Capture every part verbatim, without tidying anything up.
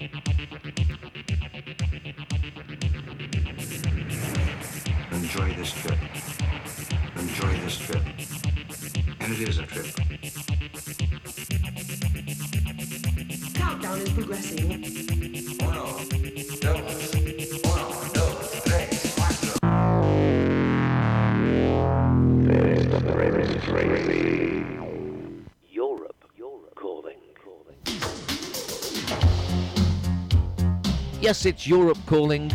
Enjoy this trip. Enjoy this trip. And it is a trip. Countdown is progressing. Wow. That was. Europe, Europe calling, calling. Yes, it's Europe calling.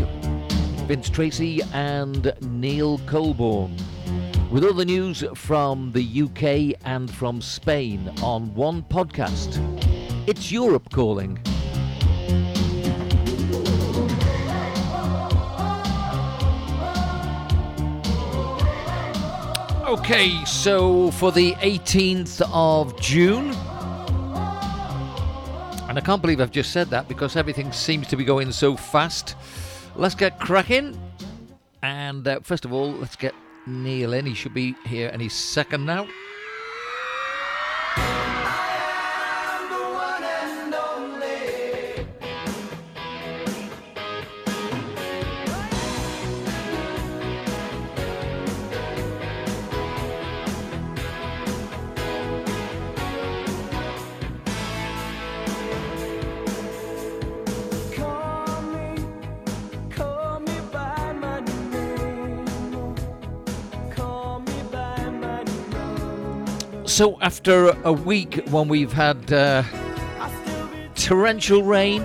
Vince Tracy and Neil Colborne with all the news from the U K and from Spain on one podcast. It's Europe calling. Okay, so for the eighteenth of June, and I can't believe I've just said that because everything seems to be going so fast. Let's get cracking, and uh, first of all, let's get Neil in. He should be here any second now. So after a week when we've had uh, torrential rain,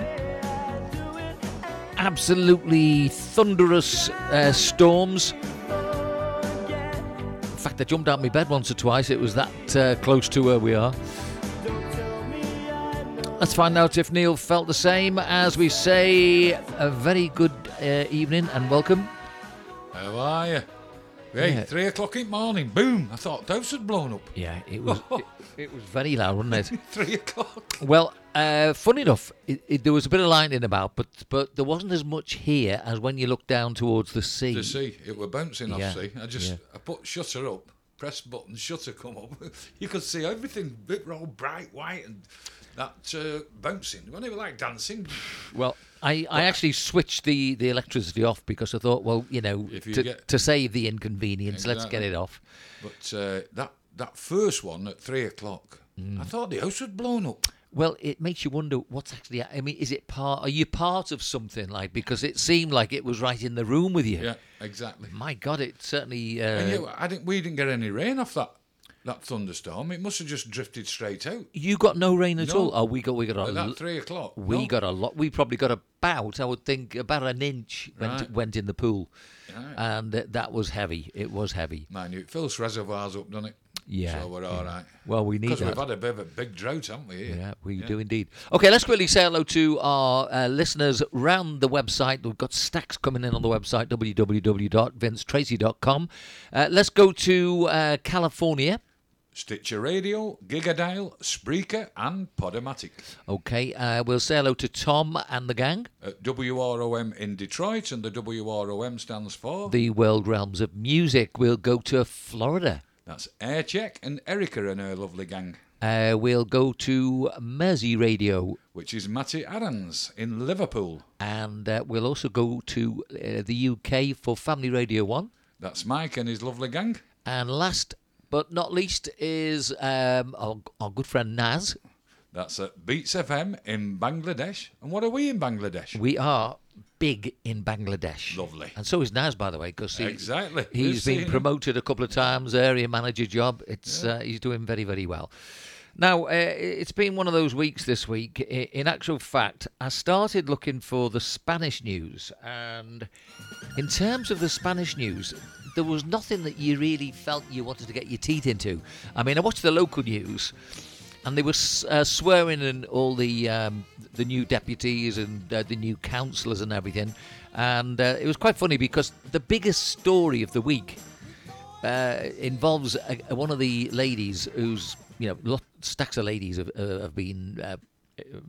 absolutely thunderous uh, storms. In fact, I jumped out of my bed once or twice. It was that uh, close to where we are. Let's find out if Neil felt the same. As we say, a very good uh, evening and welcome. How are you? Hey, yeah. Three o'clock in the morning, boom, I thought the house had blown up. Yeah, it was it, it was very loud, wasn't it? Three o'clock. Well, uh, funny enough, it, it, there was a bit of lightning about, but but there wasn't as much here as when you look down towards the sea. The sea, it were bouncing off yeah. sea. I just, yeah. I put shutter up, press button, shutter come up. You could see everything, bit all bright white and that uh, bouncing. It wasn't even like dancing. Well... I, I actually switched the, the electricity off because I thought, well, you know, you to, get, to save the inconvenience, exactly. Let's get it off. But uh, that that first one at three o'clock, mm. I thought the house had blown up. Well, it makes you wonder what's actually. I mean, is it part? Are you part of something like? Because it seemed like it was right in the room with you. Yeah, exactly. My God, it certainly. Uh, and you, I didn't. We didn't get any rain off that. That thunderstorm, it must have just drifted straight out. You got no rain at no. all? Oh, we got we got a lot. At three o'clock. We no. got a lot. We probably got about, I would think, about an inch right. went, went in the pool. Right. And th- that was heavy. It was heavy. Mind you, it fills reservoirs up, doesn't it? Yeah. So we're all yeah. right. Well, we need that. Because we've had a bit of a big drought, haven't we? Here? Yeah, we yeah. do indeed. Okay, let's quickly say hello to our uh, listeners round the website. We've got stacks coming in on the website, w w w dot vince tracy dot com. Uh, let's go to uh, California. Stitcher Radio, Gigadale, Spreaker and Podomatic. OK, uh, we'll say hello to Tom and the gang. At W R O M in Detroit, and the W R O M stands for... The World Realms of Music. We'll go to Florida. That's Aircheck and Erica and her lovely gang. Uh, we'll go to Mersey Radio. Which is Matty Arons in Liverpool. And uh, we'll also go to uh, the U K for Family Radio one. That's Mike and his lovely gang. And last... but not least is um, our, our good friend Naz. That's at Beats F M in Bangladesh. And what are we in Bangladesh? We are big in Bangladesh. Lovely. And so is Naz, by the way, because he, exactly. he's We've been promoted him. a couple of times, area manager job. It's yeah. uh, he's doing very, very well. Now, uh, it's been one of those weeks this week. In actual fact, I started looking for the Spanish news. And in terms of the Spanish news... there was nothing that you really felt you wanted to get your teeth into. I mean, I watched the local news, and they were uh, swearing in all the um, the new deputies and uh, the new councillors and everything. And uh, it was quite funny because the biggest story of the week uh, involves a, a, one of the ladies who's, you know, lot, stacks of ladies have, uh, have been uh,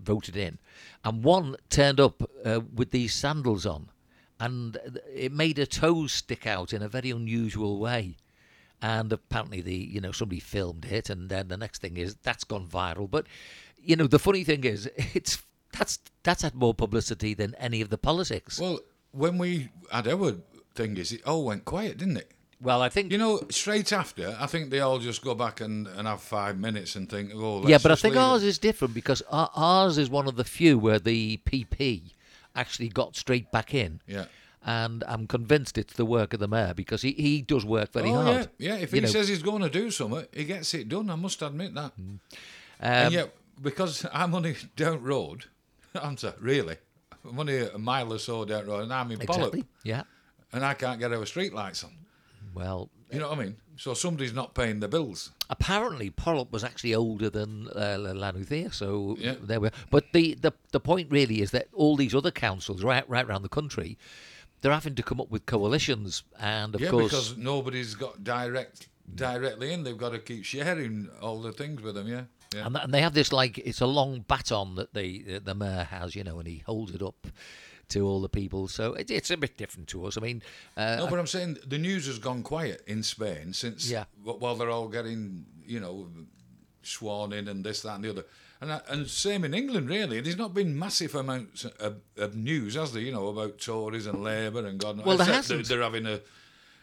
voted in, and one turned up uh, with these sandals on. And it made her toes stick out in a very unusual way. And apparently, the you know, somebody filmed it. And then the next thing is that's gone viral. But, you know, the funny thing is it's That's that's had more publicity than any of the politics. Well, when we had our thing, is it all went quiet, didn't it? Well, I think... You know, straight after, I think they all just go back and, and have five minutes and think, oh, let's Yeah, but I think ours it. is different because ours is one of the few where the P P actually got straight back in. Yeah. And I'm convinced it's the work of the mayor because he, he does work very oh, hard. Yeah, yeah. If he know. says he's going to do something, he gets it done. I must admit that. Mm. Um, and yet, because I'm only down road, aren't I? Really? I'm only a mile or so down road and I'm in Pollock. Exactly, yeah. And I can't get our street lights on. Well, you know what I mean? So somebody's not paying the bills. Apparently, Pollock was actually older than uh, Lanuthia, so yeah. there we are. But the, the, the point really is that all these other councils right right around the country, they're having to come up with coalitions, and of yeah, course... Yeah, because nobody's got direct directly in. They've got to keep sharing all the things with them, yeah. yeah. And, that, and they have this, like, it's a long baton that the, the mayor has, you know, and he holds it up to all the people, so it, it's a bit different to us. I mean, uh, no, but I'm saying the news has gone quiet in Spain since yeah. while they're all getting, you know, sworn in and this, that, and the other, and I, and same in England really. There's not been massive amounts of, of news, has there? You know, about Tories and Labour and God knows. Well, there hasn't. They're having a.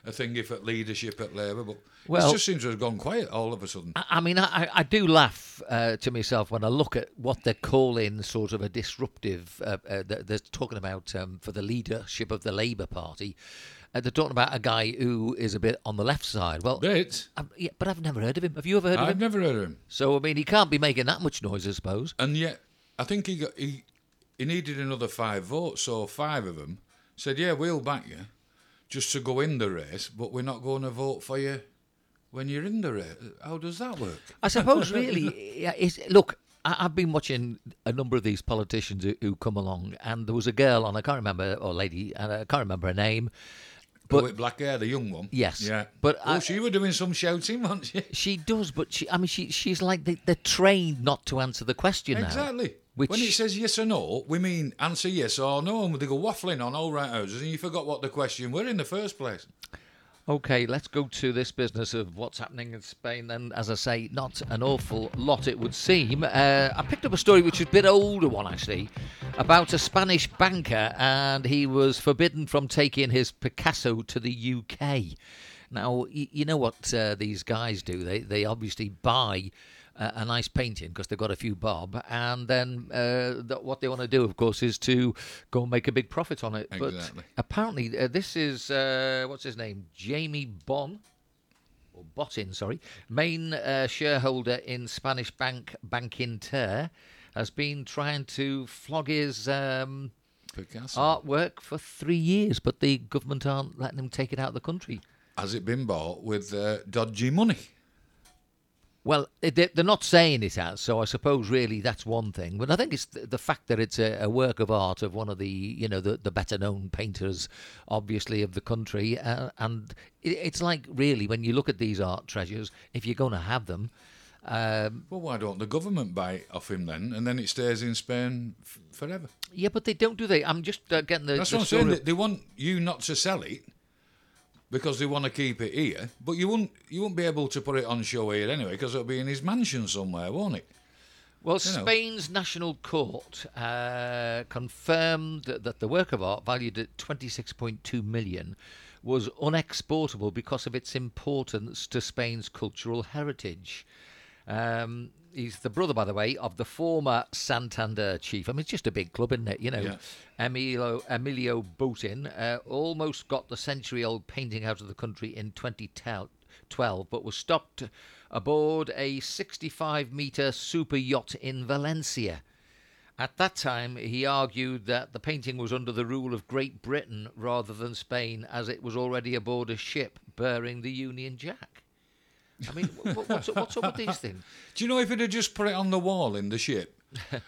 a thing if at leadership at Labour, but well, it just seems to have gone quiet all of a sudden. I, I mean, I, I do laugh uh, to myself when I look at what they're calling sort of a disruptive... Uh, uh, they're talking about, um, for the leadership of the Labour Party, uh, they're talking about a guy who is a bit on the left side. Well, Bit? Yeah, but I've never heard of him. Have you ever heard I've of him? I've never heard of him. So, I mean, he can't be making that much noise, I suppose. And yet, I think he got, he, he needed another five votes, so five of them said, yeah, we'll back you. Just to go in the race, but we're not going to vote for you when you're in the race. How does that work? I suppose, really, yeah, it's, look, I, I've been watching a number of these politicians who, who come along, and there was a girl on, I can't remember, or lady, and I can't remember her name. But, oh, with black hair, the young one. Yes. Yeah. But oh, I, she was doing some shouting, wasn't she? She does, but she, I mean, she, she's like, they, they're trained not to answer the question exactly. now. Exactly. Which... When it says yes or no, we mean answer yes or no, and they go waffling on all right houses, and you forgot what the question were in the first place. OK, let's go to this business of what's happening in Spain, then. As I say, not an awful lot, it would seem. Uh, I picked up a story which is a bit older one, actually, about a Spanish banker, and he was forbidden from taking his Picasso to the U K. Now, y- you know what uh, these guys do? They they obviously buy... a nice painting because they've got a few bob, and then uh, th- what they want to do, of course, is to go and make a big profit on it. Exactly. But apparently uh, this is, uh, what's his name, Jaime Botín, or Botín, sorry, main uh, shareholder in Spanish bank Bankinter, has been trying to flog his um, Picasso artwork for three years, but the government aren't letting him take it out of the country. Has it been bought with uh, dodgy money? Well, they're not saying it has, so I suppose really that's one thing. But I think it's the fact that it's a work of art of one of the, you know, the, the better-known painters, obviously, of the country. Uh, and it's like, really, when you look at these art treasures, if you're going to have them... Um, well, why don't the government buy it off him then, and then it stays in Spain f- forever? Yeah, but they don't do that. I'm just uh, getting the... That's the what I'm saying. Of... They want you not to sell it. Because they want to keep it here, but you wouldn't you wouldn't be able to put it on show here anyway, because it'll be in his mansion somewhere, won't it? Well, you Spain's know. National Court uh, confirmed that the work of art, valued at twenty-six point two million, was unexportable because of its importance to Spain's cultural heritage. Um, he's the brother, by the way, of the former Santander chief. I mean, it's just a big club, isn't it? You know, yes. Emilio, Emilio Botín uh, almost got the century-old painting out of the country in twenty twelve, but was stopped aboard a sixty-five metre super yacht in Valencia. At that time, he argued that the painting was under the rule of Great Britain rather than Spain, as it was already aboard a ship bearing the Union Jack. I mean, what's, what's up with these things? Do you know, if it had just put it on the wall in the ship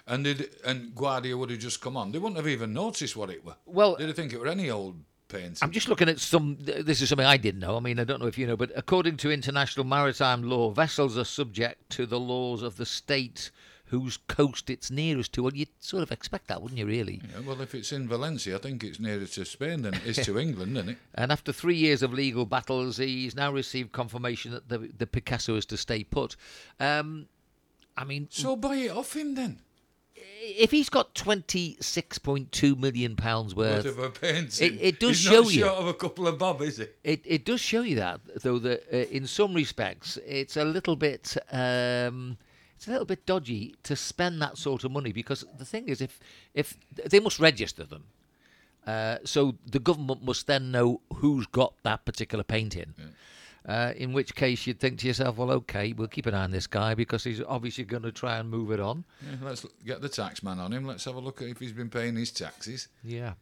and and Guardia would have just come on, they wouldn't have even noticed what it were. Well, they'd think it were any old painting. I'm just looking at some... This is something I didn't know. I mean, I don't know if you know, but according to international maritime law, vessels are subject to the laws of the state whose coast it's nearest to. Well, you'd sort of expect that, wouldn't you, really? Yeah, well, if it's in Valencia, I think it's nearer to Spain than it is to England, isn't it? And after three years of legal battles, he's now received confirmation that the, the Picasso is to stay put. Um, I mean... So buy it off him, then. if he's got twenty-six point two million pounds worth, whatever it pains him, it, it does he's show not you. Short of a couple of bob, is it? It, it does show you that, though, that uh, in some respects, it's a little bit, um, it's a little bit dodgy to spend that sort of money, because the thing is, if if they must register them, uh, so the government must then know who's got that particular painting. Yeah. Uh, in which case you'd think to yourself, well, OK, we'll keep an eye on this guy because he's obviously going to try and move it on. Yeah, let's get the tax man on him. Let's have a look at if he's been paying his taxes. Yeah.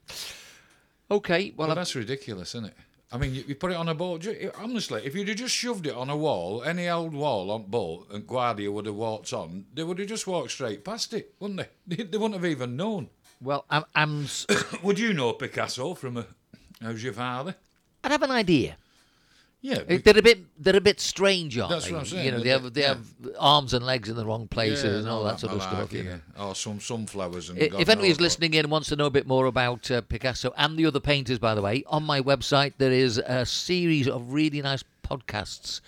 OK, well... well that's ridiculous, isn't it? I mean, you, you put it on a boat. Just, honestly, if you'd have just shoved it on a wall, any old wall on boat, and Guardia would have walked on, they would have just walked straight past it, wouldn't they? They, they wouldn't have even known. Well, I'm... I'm... Would you know Picasso from a, How's Your Father? I'd have an idea. Yeah, they're a bit they're a bit strange, aren't they? That's what I'm saying. You know, they have they yeah. have arms and legs in the wrong places yeah, and all that, that sort of like stuff. It, you know? yeah. Or some sunflowers and. It, God if anyone who's listening in wants to know a bit more about uh, Picasso and the other painters, by the way, on my website there is a series of really nice podcasts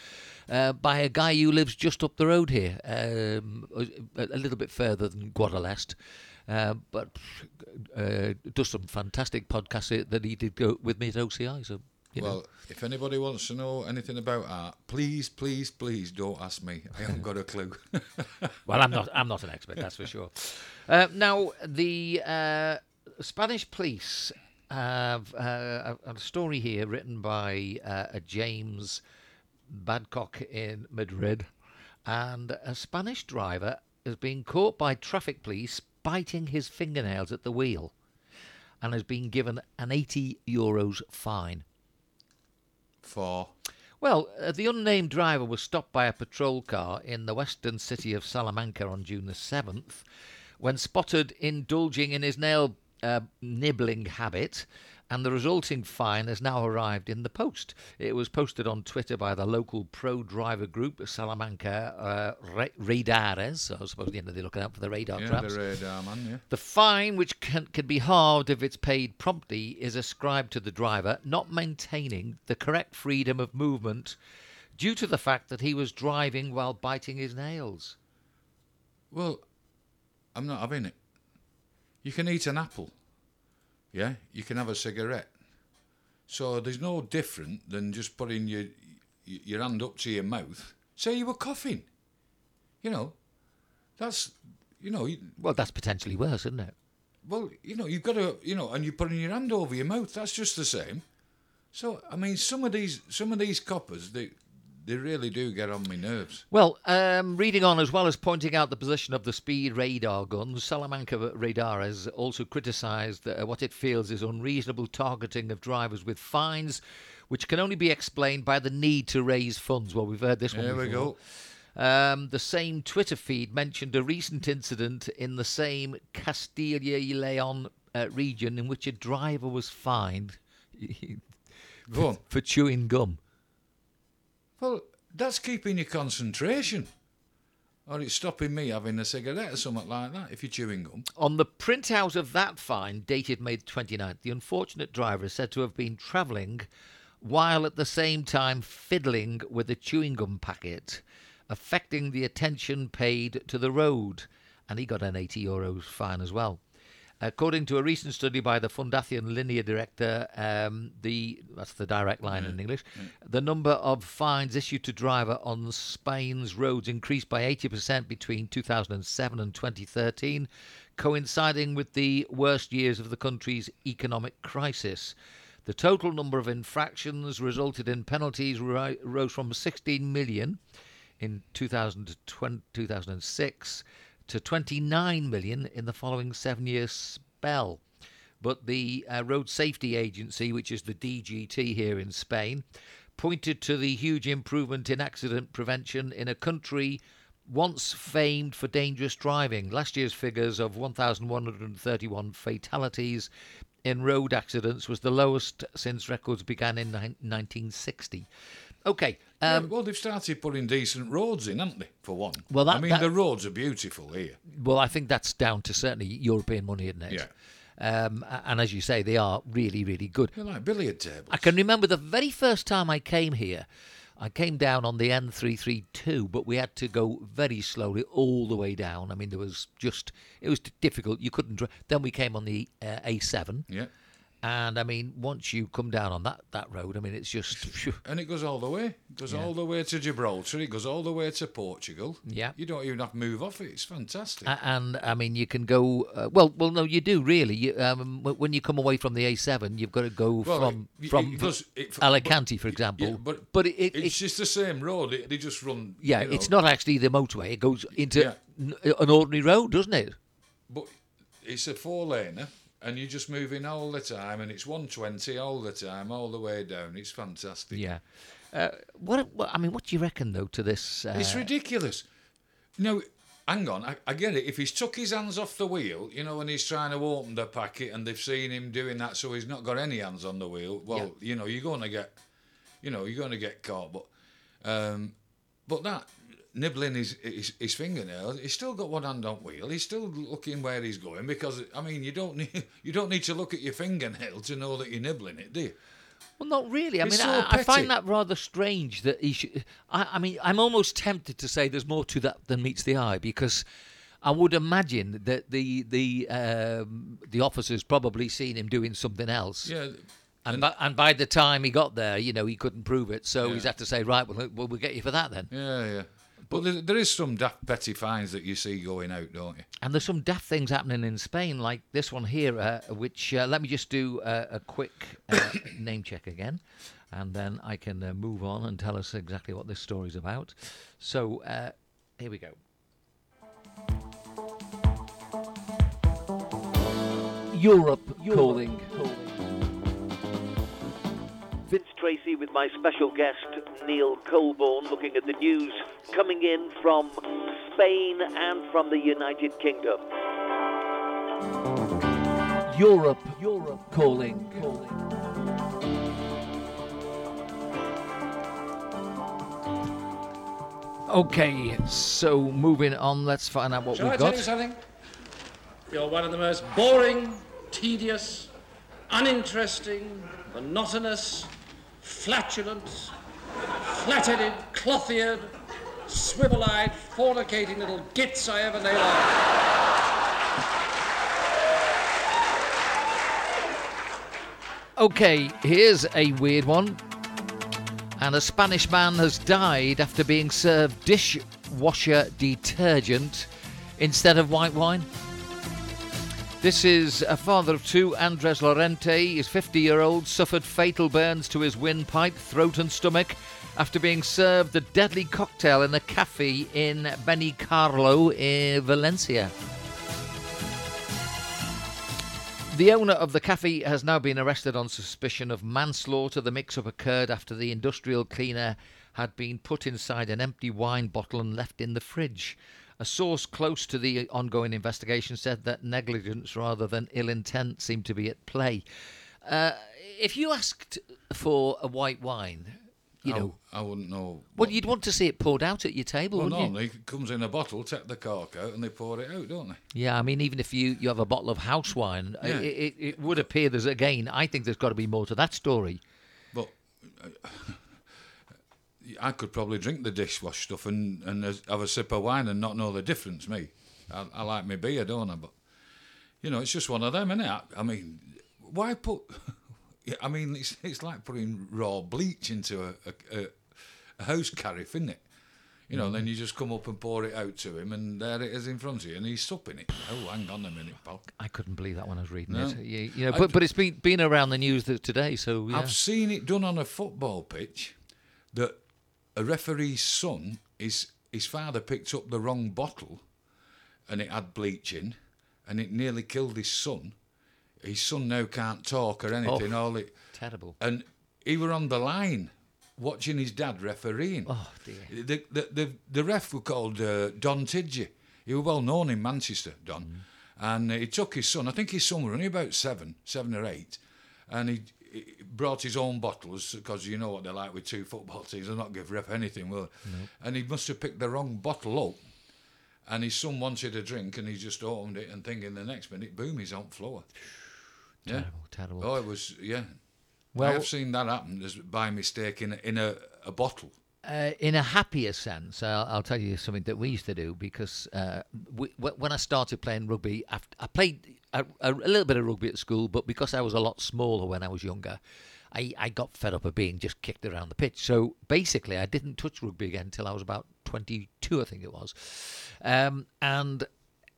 uh, by a guy who lives just up the road here, um, a little bit further than Guadalest. Uh, but uh, does some fantastic podcasts that he did go with me at O C I. So. You well, know. If anybody wants to know anything about art, please, please, please don't ask me. I haven't got a clue. Well, I'm not. I'm not an expert, that's for sure. Uh, now, the uh, Spanish police have uh, a, a story here written by uh, a James Badcock in Madrid, and a Spanish driver has been caught by traffic police biting his fingernails at the wheel, and has been given an eighty euros fine. For? Well, uh, the unnamed driver was stopped by a patrol car in the western city of Salamanca on June the seventh when spotted indulging in his nail uh, nibbling habit, and the resulting fine has now arrived in the post. It was posted on Twitter by the local pro-driver group, Salamanca uh, Ra- Radares. I suppose they're looking out for the radar yeah, traps. The radar man, yeah. The fine, which can, can be halved if it's paid promptly, is ascribed to the driver not maintaining the correct freedom of movement due to the fact that he was driving while biting his nails. Well, I'm not having it. You can eat an apple. Yeah, you can have a cigarette. So there's no different than just putting your your hand up to your mouth. Say you were coughing. You know, that's, you know... You, well, that's potentially worse, isn't it? Well, you know, you've got to, you know, and you're putting your hand over your mouth. That's just the same. So, I mean, some of these some of these coppers, they... They really do get on my nerves. Well, um, reading on, as well as pointing out the position of the speed radar guns, Salamanca Radares also criticised uh, what it feels is unreasonable targeting of drivers with fines, which can only be explained by the need to raise funds. Well, we've heard this one before. There we go. Um, the same Twitter feed mentioned a recent incident in the same Castilla y Leon uh, region in which a driver was fined go on. for chewing gum. Well, that's keeping your concentration. Or it's stopping me having a cigarette or something like that, if you're chewing gum. On the printout of that fine, dated May twenty-ninth, the unfortunate driver is said to have been travelling while at the same time fiddling with a chewing gum packet, affecting the attention paid to the road. And he got an eighty euros fine as well. According to a recent study by the Fundación Línea Directa, um, the that's the direct line mm. in English, mm. the number of fines issued to driver on Spain's roads increased by eighty percent between two thousand seven and twenty thirteen, coinciding with the worst years of the country's economic crisis. The total number of infractions resulted in penalties ri- rose from sixteen million in two thousand six to twenty-nine million in the following seven-year spell. But the uh, Road Safety Agency, which is the D G T here in Spain, pointed to the huge improvement in accident prevention in a country once famed for dangerous driving. Last year's figures of one thousand one hundred thirty-one fatalities in road accidents was the lowest since records began in nineteen sixty. Okay. Um, yeah, well, they've started putting decent roads in, haven't they, for one? Well, that, I mean, that, the roads are beautiful here. Well, I think that's down to certainly European money, isn't it? Yeah. Um, and as you say, they are really, really good. They're like billiard tables. I can remember the very first time I came here, I came down on the N three thirty-two, but we had to go very slowly all the way down. I mean, there was just, it was difficult. You couldn't, then we came on the uh, A seven. Yeah. And, I mean, once you come down on that, that road, I mean, it's just... And it goes all the way. It goes yeah. all the way to Gibraltar. It goes all the way to Portugal. Yeah. You don't even have to move off it. It's fantastic. Uh, and, I mean, you can go... Uh, well, well, no, you do, really. You, um, when you come away from the A seven, you've got to go well, from, it, from it does, it, Alicante, but, for example. Yeah, but but it, it, it's it, just the same road. It, they just run... Yeah, you know. It's not actually the motorway. It goes into yeah. n- an ordinary road, doesn't it? But it's a four-laner. And you're just moving all the time, and it's one twenty all the time, all the way down. It's fantastic. Yeah. Uh, what, what I mean, what do you reckon, though, to this? Uh... It's ridiculous. No, hang on. I, I get it. If he's took his hands off the wheel, you know, when he's trying to open the packet and they've seen him doing that, so he's not got any hands on the wheel, well, yeah. you know, you're going to get, you know, you're going to get caught. But um, but that... nibbling his, his his fingernail, he's still got one hand on wheel. He's still looking where he's going because I mean you don't need you don't need to look at your fingernail to know that you're nibbling it, do you? Well, not really. I it's mean, so I, I find that rather strange that he should. I, I mean, I'm almost tempted to say there's more to that than meets the eye because I would imagine that the the um, the officer's probably seen him doing something else. Yeah. And, and, by, and by the time he got there, you know, he couldn't prove it, so yeah. he's had to say, right, well, we'll, we'll get you for that then. Yeah, yeah. But well, there is some daft petty fines that you see going out, don't you? And there's some daft things happening in Spain, like this one here, uh, which uh, let me just do uh, a quick uh, name check again, and then I can uh, move on and tell us exactly what this story's about. So uh, here we go. Europe, Europe calling. calling. Vince Tracy with my special guest, Neil Colborne, looking at the news coming in from Spain and from the United Kingdom. Europe, Europe calling, calling. Okay, so moving on, let's find out what Shall we've I got. Shall I tell you something? You're one of the most boring, tedious, uninteresting, monotonous, flatulent, flat-headed, cloth-eared, swivel-eyed, fornicating little gits I ever laid on. Okay, here's a weird one. And a Spanish man has died after being served dishwasher detergent instead of white wine. This is a father of two, Andres Lorente. His fifty-year-old suffered fatal burns to his windpipe, throat and stomach after being served the deadly cocktail in a cafe in Benicarlo, in Valencia. The owner of the cafe has now been arrested on suspicion of manslaughter. The mix-up occurred after the industrial cleaner had been put inside an empty wine bottle and left in the fridge. A source close to the ongoing investigation said that negligence rather than ill intent seemed to be at play. Uh, if you asked for a white wine, you I, know... I wouldn't know. Well, you'd want to see it poured out at your table, well, wouldn't normally you? Normally it comes in a bottle, take the cork out and they pour it out, don't they? Yeah, I mean, even if you, you have a bottle of house wine, yeah. it, it, it would appear there's, again, I think there's got to be more to that story. But... I could probably drink the dishwash stuff and, and have a sip of wine and not know the difference, me. I, I like my beer, don't I? But, you know, it's just one of them, isn't it? I, I mean, why put... I mean, it's it's like putting raw bleach into a, a, a house carriff, isn't it? You know, mm. then you just come up and pour it out to him and there it is in front of you and he's supping it. Oh, hang on a minute, pal. I couldn't believe that when I was reading no. it. You, you know, But, but it's been, been around the news today, so... Yeah. I've seen it done on a football pitch that... A referee's son, his, his father picked up the wrong bottle and it had bleach in and it nearly killed his son. His son now can't talk or anything. Oh, all it, terrible. And he were on the line watching his dad refereeing. Oh, dear. The, the, the, the ref was called uh, Don Tidgey. He was well known in Manchester, Don. Mm. And he took his son, I think his son was only about seven, seven or eight, and he... He brought his own bottles because you know what they're like with two football teams. They'll not give ref anything, will they? Nope. And he must have picked the wrong bottle up. And his son wanted a drink and he just opened it and thinking the next minute, boom, he's on floor. Terrible, yeah. terrible. Oh, it was, yeah. Well, I have seen that happen just by mistake in a, in a, a bottle. Uh, in a happier sense, I'll, I'll tell you something that we used to do, because uh, we, w- when I started playing rugby, after, I played a, a little bit of rugby at school, but because I was a lot smaller when I was younger, I, I got fed up of being just kicked around the pitch. So basically, I didn't touch rugby again until I was about twenty-two, I think it was. Um, and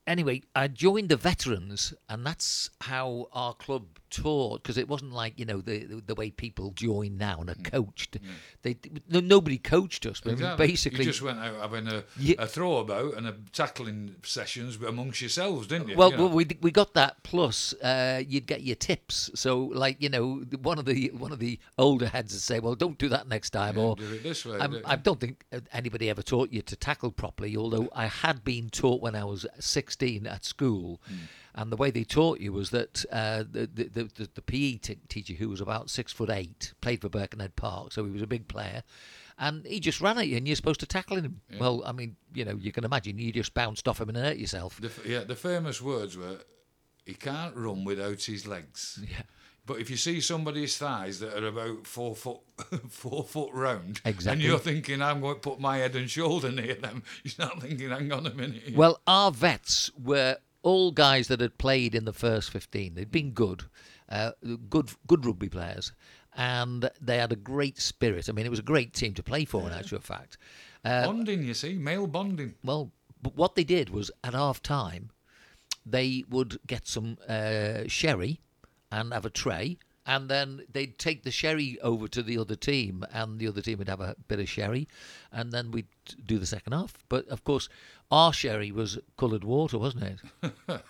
anyway, I joined the veterans, and that's how our club toured, because it wasn't like, you know, the the way people join now and are mm. coached. Mm. They no, Nobody coached us. But exactly. Basically, you just went out having a, you, a throw about and a tackling sessions amongst yourselves, didn't you? Well, you know? well we we got that, plus uh, you'd get your tips. So, like, you know, one of the one of the older heads would say, well, don't do that next time. Yeah, or do it this way. I'm, do I don't think anybody ever taught you to tackle properly, although I had been taught when I was six at school, mm. and the way they taught you was that uh, the, the the the P E t- teacher, who was about six foot eight, played for Birkenhead Park, so he was a big player, and he just ran at you, and you're supposed to tackle him. Yeah. Well, I mean, you know, you can imagine, you just bounced off him and hurt yourself. The f- yeah, the famous words were, "He can't run without his legs." Yeah. But if you see somebody's thighs that are about four foot four foot round, exactly. and you're thinking, I'm going to put my head and shoulder near them, you start thinking, hang on a minute. Here. Well, our vets were all guys that had played in the first fifteen. They'd been good, uh, good, good rugby players, and they had a great spirit. I mean, it was a great team to play for, yeah. in actual fact. Uh, bonding, you see, male bonding. Well, but what they did was, at half-time, they would get some uh, sherry, and have a tray, and then they'd take the sherry over to the other team, and the other team would have a bit of sherry, and then we'd do the second half. But, of course, our sherry was coloured water, wasn't it?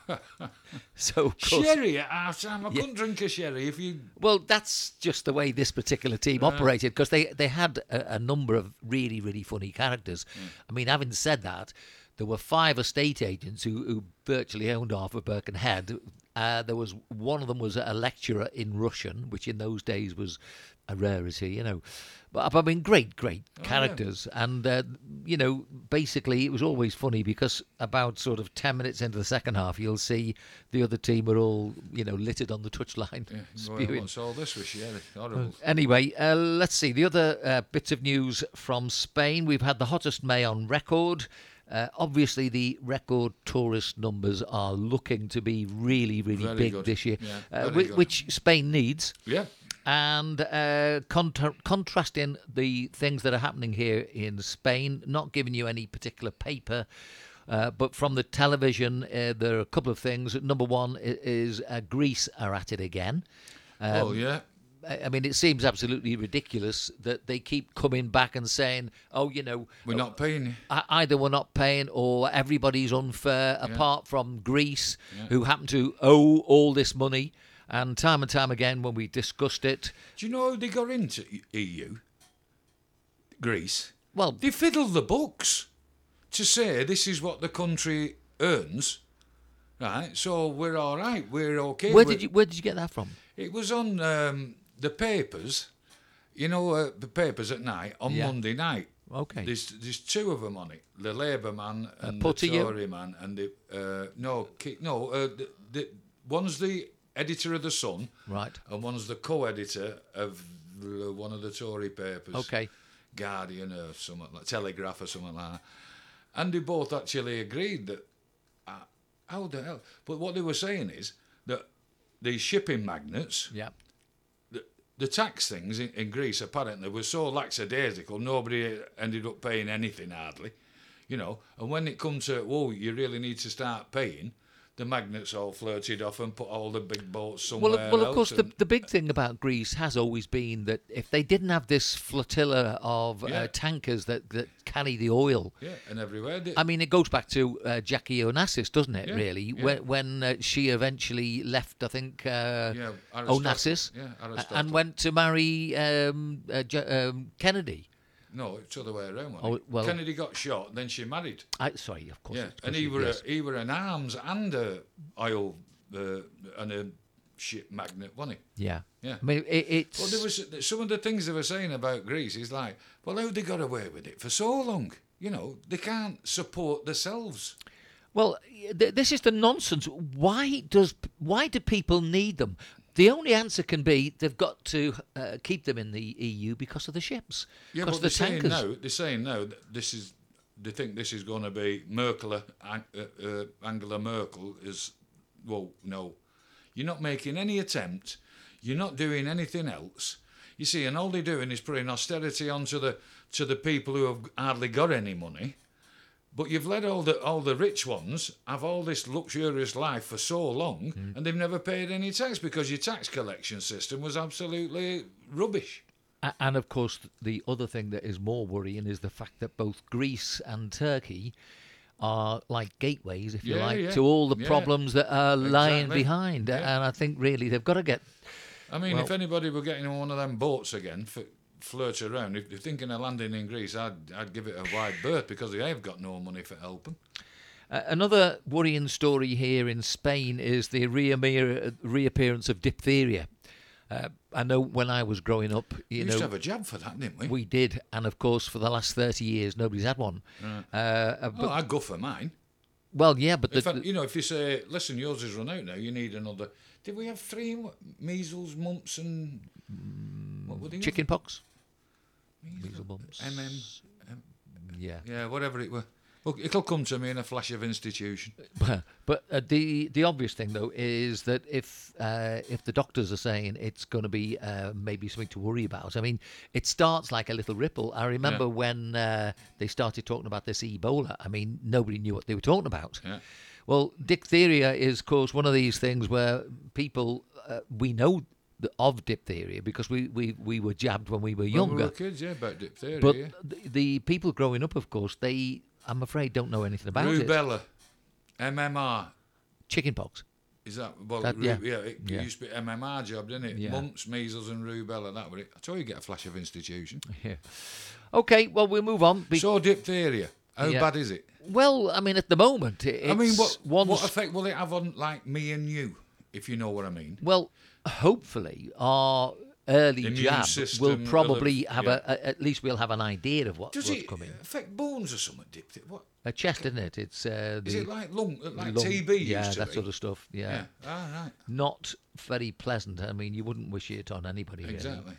So of course, sherry at half-time? I yeah. couldn't drink a sherry if you... Well, that's just the way this particular team uh, operated, because they, they had a, a number of really, really funny characters. Mm. I mean, having said that, there were five estate agents who, who virtually owned half of Birkenhead. Uh, there was one of them was a lecturer in Russian, which in those days was a rarity, you know. But I mean, great, great oh, characters, yeah. and uh, you know, basically, it was always funny, because about sort of ten minutes into the second half, you'll see the other team are all, you know, littered on the touchline. Yeah, spewing. Well, all this was sherry. Horrible. Anyway, uh, let's see the other uh, bits of news from Spain. We've had the hottest May on record. Uh, obviously, the record tourist numbers are looking to be really, really very big good. This year, yeah, uh, w- which Spain needs. Yeah. And uh, contra- contrasting the things that are happening here in Spain, not giving you any particular paper, uh, but from the television, uh, there are a couple of things. Number one is uh, Greece are at it again. Um, oh, yeah. I mean, it seems absolutely ridiculous that they keep coming back and saying, oh, you know... We're not paying. Either we're not paying, or everybody's unfair, yeah. apart from Greece, yeah. who happen to owe all this money. And time and time again, when we discussed it... Do you know how they got into E U? Greece? Well... They fiddled the books to say this is what the country earns, right? So we're all right, we're OK. Where, we're... Did, you, where did you get that from? It was on... Um, the papers, you know, uh, the papers at night, on yeah. Monday night. Okay. There's there's two of them on it, the Labour man and uh, the Tory man. And the, uh, no, no uh, the, the, one's the editor of The Sun. Right. And one's the co-editor of one of the Tory papers. Okay. Guardian or something, like Telegraph or something like that. And they both actually agreed that, uh, how the hell? But what they were saying is that these shipping magnates... Yeah. The tax things in, in Greece apparently were so lackadaisical, nobody ended up paying anything hardly, you know. And when it comes to, whoa, you really need to start paying, the magnates all flirted off and put all the big boats somewhere else. Well, well, of course, the, the big thing about Greece has always been that if they didn't have this flotilla of yeah. uh, tankers that, that carry the oil... Yeah, and everywhere... They, I mean, it goes back to uh, Jackie Onassis, doesn't it, yeah, really? Yeah. When, when uh, she eventually left, I think, uh, yeah, Onassis, yeah, and went to marry um, uh, J- um, Kennedy. No, it's the other way around. Oh, well, Kennedy got shot, then she married. I, sorry, of course. Yeah, and he were a, he were an arms and a oil uh, and a ship magnet, wasn't he? Yeah, yeah. I mean, it, it's. Well, there was some of the things they were saying about Greece is like, well, how they got away with it for so long? You know, they can't support themselves. Well, th- this is the nonsense. Why does why do people need them? The only answer can be they've got to uh, keep them in the E U because of the ships, yeah, because of the tankers. No, they're saying no. That this is, they think this is going to be Merkel, uh, uh, Angela Merkel is, well, no, you're not making any attempt. You're not doing anything else. You see, and all they're doing is putting austerity onto the to the people who have hardly got any money. But you've let all the all the rich ones have all this luxurious life for so long, mm. and they've never paid any tax because your tax collection system was absolutely rubbish. And, of course, the other thing that is more worrying is the fact that both Greece and Turkey are like gateways, if you yeah, like, yeah. to all the yeah. problems that are exactly. lying behind. Yeah. And I think, really, they've got to get... I mean, well, if anybody were getting on one of them boats again... for. Flirt around. If they're thinking of landing in Greece, I'd I'd give it a wide berth because they have got no money for helping. Uh, another worrying story here in Spain is the re-amir- reappearance of diphtheria. Uh, I know when I was growing up, you we know, used to have a jab for that, didn't we? We did, and of course, for the last thirty years, nobody's had one. Right. Uh, but, oh, I'd go for mine. Well, yeah, but the, I, you know, if you say, "Listen, yours has run out now. You need another." Did we have three measles, mumps, and what were they? Chicken pox. Measles, bumps. M M, M- yeah. Yeah, whatever it were. Look, it'll come to me in a flash of institution. But uh, the the obvious thing, though, is that if uh, if the doctors are saying it's going to be uh, maybe something to worry about, I mean, it starts like a little ripple. I remember yeah. when uh, they started talking about this Ebola. I mean, nobody knew what they were talking about. Yeah. Well, diphtheria is, of course, one of these things where people, uh, we know... of diphtheria because we, we, we were jabbed when we were younger. We were kids, yeah, about diphtheria. But yeah. the, the people growing up, of course, they, I'm afraid, don't know anything about rubella, it. Rubella, M M R. Chickenpox. Is that, well, that, ru- yeah. yeah, it yeah. used to be M M R job, didn't it? Yeah. Mumps, measles and rubella, that were it. I told you, you get a flash of institution. Yeah. Okay, well, we'll move on. Be- so diphtheria, how yeah. bad is it? Well, I mean, at the moment, it's... I mean, what, what effect will it have on, like, me and you, if you know what I mean? Well... hopefully our early jab will probably have, have yeah. a, a, at least we'll have an idea of what, Does what's coming. Does it affect bones or something? What? A chest, isn't it? It's, uh, the Is it like lung, like lung, T B? Yeah, used to that be. Sort of stuff. Yeah. yeah. Ah, right. Not very pleasant. I mean, you wouldn't wish it on anybody. Exactly. Really.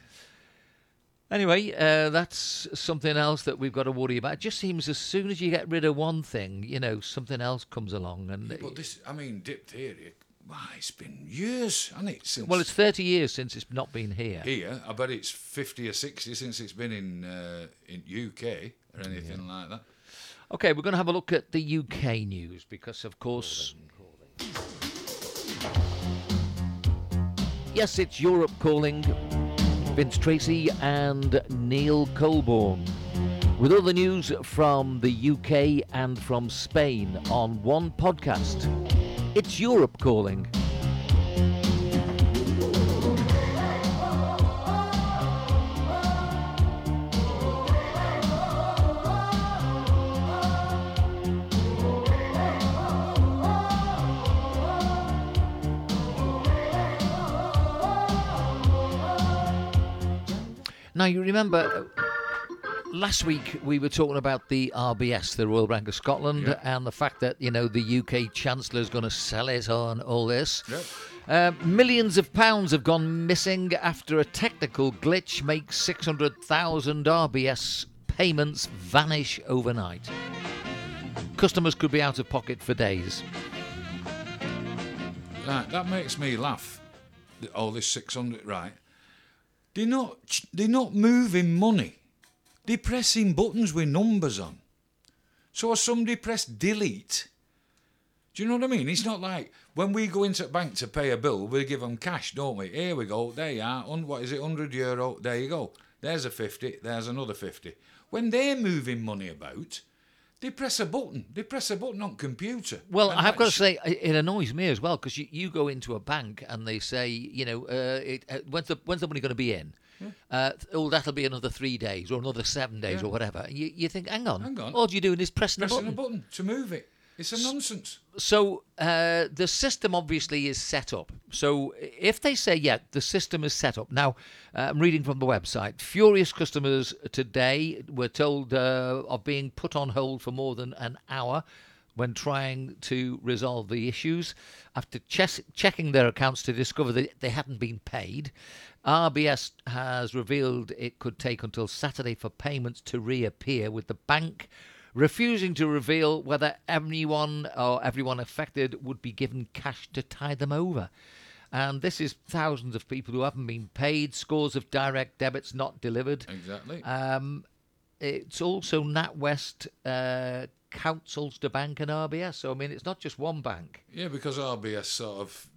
Anyway, uh, that's something else that we've got to worry about. It just seems as soon as you get rid of one thing, you know, something else comes along. And yeah, but this, I mean, diphtheria. Why, it's been years, hasn't it? Since well, it's thirty years since it's not been here. Here, I bet it's fifty or sixty since it's been in uh, in U K or anything yeah. like that. Okay, we're going to have a look at the U K news because, of course... Calling, calling. Yes, it's Europe Calling. Vince Tracy and Neil Colborne. With all the news from the U K and from Spain on one podcast. It's Europe Calling. Now, you remember... last week we were talking about the R B S, the Royal Bank of Scotland, yep. and the fact that, you know, the U K Chancellor is going to sell it on all this. Yep. Uh, millions of pounds have gone missing after a technical glitch makes six hundred thousand R B S payments vanish overnight. Customers could be out of pocket for days. Right, that makes me laugh. All this six hundred, right? They're not. They're not moving money. They're pressing buttons with numbers on. So has somebody pressed delete? Do you know what I mean? It's not like when we go into a bank to pay a bill, we give them cash, don't we? Here we go, there you are. What is it, one hundred euro? There you go. There's a fifty, there's another fifty. When they're moving money about, they press a button. They press a button on computer. Well, I have got to say, it annoys me as well, because you, you go into a bank and they say, you know, uh, it, uh, when's the, when's the money going to be in? Yeah. Uh, oh, that'll be another three days or another seven days yeah. or whatever. You, you think, hang on, hang on, all you're doing is pressing, pressing a button. Pressing a button to move it. It's a nonsense. So uh, the system obviously is set up. So if they say, yeah, the system is set up. Now, uh, I'm reading from the website. Furious customers today were told uh, of being put on hold for more than an hour when trying to resolve the issues. After ches- checking their accounts to discover that they hadn't been paid, R B S has revealed it could take until Saturday for payments to reappear, with the bank refusing to reveal whether anyone or everyone affected would be given cash to tide them over. And this is thousands of people who haven't been paid, scores of direct debits not delivered. Exactly. Um, it's also NatWest, uh, Councilster Bank and R B S. So, I mean, it's not just one bank. Yeah, because R B S sort of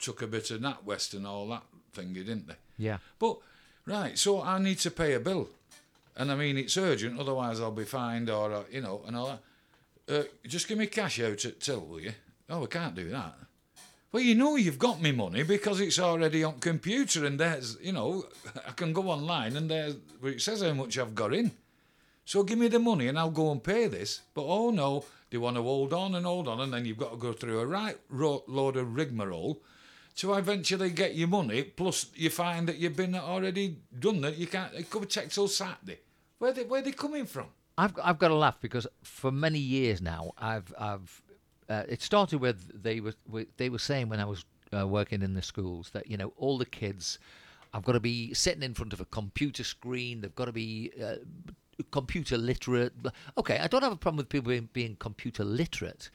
took a bit of NatWest and all that thingy, didn't they? Yeah. But, right, so I need to pay a bill. And, I mean, it's urgent, otherwise I'll be fined or, you know, and all that. Uh, just give me cash out at till, will you? Oh, I can't do that. Well, you know you've got me money because it's already on computer and there's, you know, I can go online and there's, well, it says how much I've got in. So give me the money and I'll go and pay this. But, oh, no, they want to hold on and hold on and then you've got to go through a right ro- load of rigmarole to eventually get your money, plus you find that you've been already done that. You can't, it could take till Saturday. Where they, where they coming from? I've, I've got to laugh because for many years now I've... I've Uh, it started with they were they were saying when I was uh, working in the schools that, you know, all the kids have got to be sitting in front of a computer screen. They've got to be uh, computer literate. Okay, I don't have a problem with people being, being computer literate,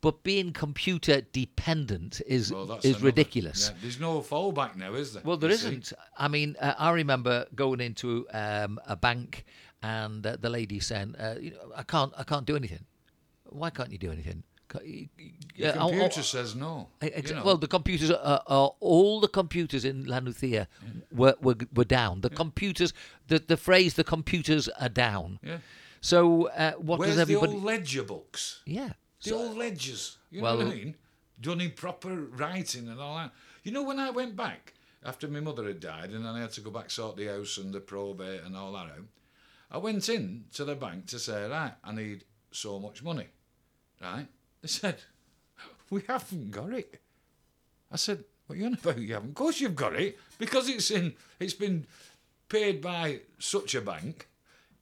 but being computer dependent is well, is another, ridiculous. Yeah. There's no fallback now, is there? Well, there isn't. See? I mean, uh, I remember going into um, a bank and uh, the lady saying, uh, "You know, I can't, I can't do anything." Why can't you do anything? The computer uh, oh, says no. Ex- you know. Well, the computers, are, are, all the computers in Lanuthia yeah. were, were were down. The yeah. computers, the, the phrase, the computers are down. Yeah. So uh, what Where's does everybody... Where's the old ledger books? Yeah. The so, old ledgers, you well, know what I mean? Done in proper writing and all that. You know, when I went back, after my mother had died, and then I had to go back, sort the house and the probate and all that out, I went in to the bank to say, right, I need so much money, right? They said, we haven't got it. I said, what are you on about? You haven't? Of course you've got it, because it's in. It's been paid by such a bank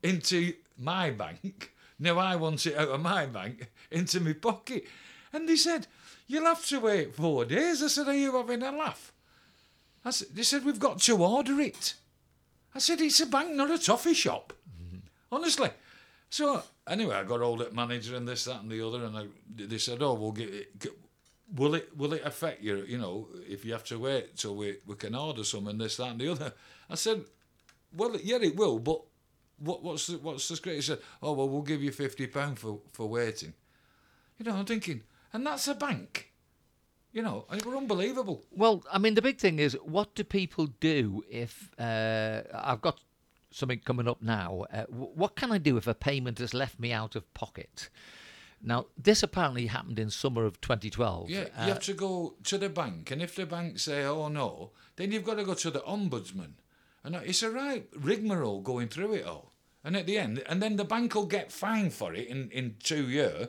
into my bank. Now I want it out of my bank into my pocket. And they said, you'll have to wait four days. I said, are you having a laugh? I said, they said, we've got to order it. I said, it's a bank, not a toffee shop. Mm-hmm. Honestly. So... Anyway, I got hold of the manager and this, that, and the other, and I, they said, "Oh, we'll get it. Will it? Will it affect you? You know, if you have to wait till we we can order some and this, that, and the other." I said, "Well, yeah, it will, but what? What's the what's the screen?" He said, "Oh, well, we'll give you fifty pound for for waiting." You know, I'm thinking, and that's a bank. You know, it was unbelievable. Well, I mean, the big thing is, what do people do if uh, I've got. Something coming up now. Uh, w- what can I do if a payment has left me out of pocket? Now, this apparently happened in summer of twenty twelve. Yeah, uh, you have to go to the bank, and if the bank say, oh, no, then you've got to go to the Ombudsman. And it's a right rigmarole going through it all. And at the end, and then the bank will get fined for it in, in two years,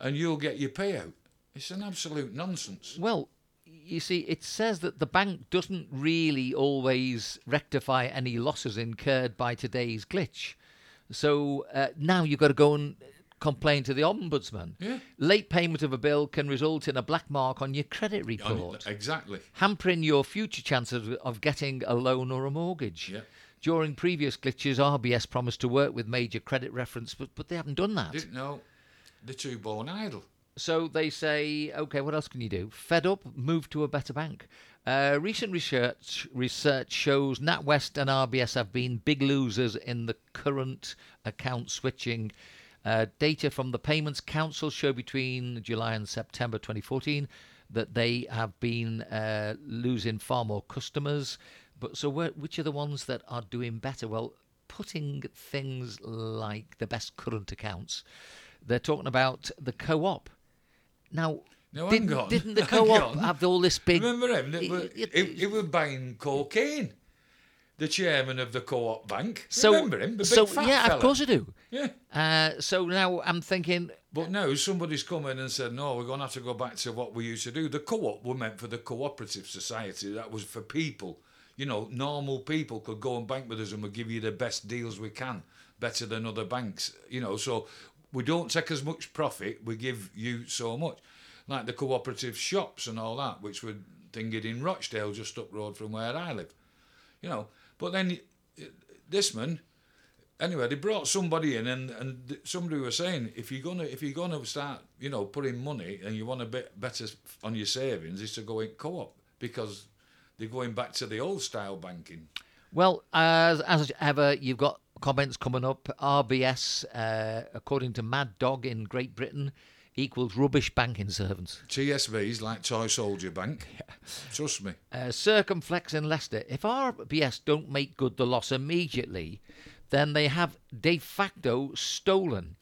and you'll get your payout. It's an absolute nonsense. Well... You see, it says that the bank doesn't really always rectify any losses incurred by today's glitch. So uh, now you've got to go and complain to the Ombudsman. Yeah. Late payment of a bill can result in a black mark on your credit report. I mean, exactly. Hampering your future chances of getting a loan or a mortgage. Yeah. During previous glitches, R B S promised to work with major credit reference, but, but they haven't done that. Didn't know. They're too born idle. So they say, OK, what else can you do? Fed up, move to a better bank. Uh, recent research research shows NatWest and R B S have been big losers in the current account switching. Uh, data from the Payments Council show between July and September twenty fourteen that they have been uh, losing far more customers. But so where, which are the ones that are doing better? Well, putting things like the best current accounts. They're talking about the co-op. Now, now didn't, didn't the co-op have all this big... Remember him? He was, was buying cocaine, the chairman of the co-op bank. So, remember him? The big so, fat yeah, fella. Of course I do. Yeah. Uh, so now I'm thinking... But now somebody's come in and said, no, we're going to have to go back to what we used to do. The co-op were meant for the cooperative society. That was for people. You know, normal people could go and bank with us and we'll give you the best deals we can, better than other banks. You know, so... we don't take as much profit, we give you so much. Like the cooperative shops and all that, which were thingied in Rochdale, just up road from where I live. You know, but then this man, anyway, they brought somebody in, and, and somebody was saying, if you're gonna if you're gonna start, you know, putting money and you want a bit better on your savings, is to go in co-op, because they're going back to the old style banking. Well, as as ever, you've got comments coming up. R B S, uh, according to Mad Dog in Great Britain, equals rubbish banking servants. T S Vs like Toy Soldier Bank. Yeah. Trust me. Uh, Circumflex in Leicester. If R B S don't make good the loss immediately, then they have de facto stolen.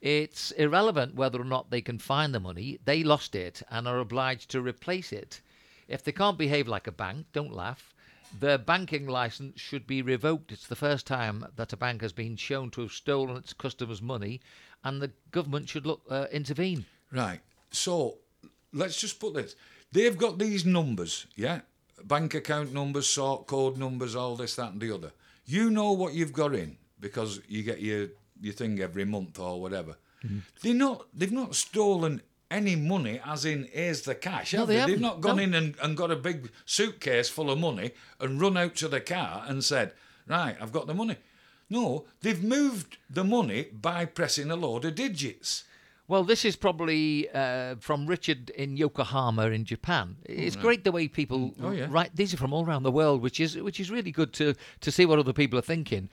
It's irrelevant whether or not they can find the money. They lost it and are obliged to replace it. If they can't behave like a bank, don't laugh. Their banking licence should be revoked. It's the first time that a bank has been shown to have stolen its customers' money, and the government should look uh, intervene. Right. So let's just put this. They've got these numbers, yeah? Bank account numbers, sort code numbers, all this, that and the other. You know what you've got in, because you get your, your thing every month or whatever. Mm-hmm. They're not, they've not stolen any money, as in, here's the cash. No, they, they haven't. They've not gone no. in and, and got a big suitcase full of money and run out to the car and said, right, I've got the money. No, they've moved the money by pressing a load of digits. Well, this is probably uh, from Richard in Yokohama in Japan. It's right. Great the way people oh, yeah. write. These are from all around the world, which is which is really good to, to see what other people are thinking.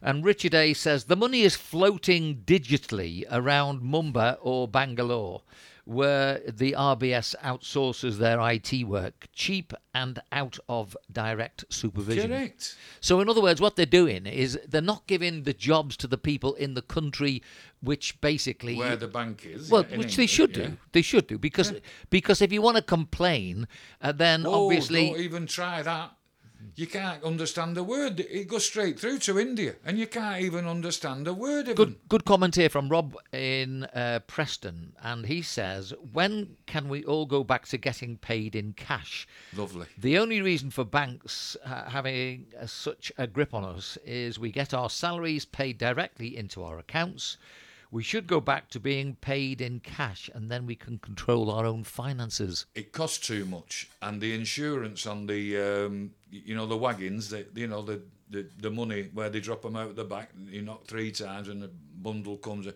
And Richard A says, the money is floating digitally around Mumbai or Bangalore, where the R B S outsources their I T work, cheap and out of direct supervision. Correct. So in other words, what they're doing is they're not giving the jobs to the people in the country, which basically... Where the bank is. Well, yeah, which they should yeah. do. They should do, because yeah. because if you want to complain, uh, then Whoa, obviously... don't even try that. You can't understand a word. It goes straight through to India, and you can't even understand a word of it. Good, good comment here from Rob in uh, Preston, and he says, when can we all go back to getting paid in cash? Lovely. The only reason for banks uh, having uh, such a grip on us is we get our salaries paid directly into our accounts. We should go back to being paid in cash, and then we can control our own finances. It costs too much, and the insurance on the, um, you know, the wagons, the, you know, the, the, the money where they drop them out of the back, you knock three times and the bundle comes.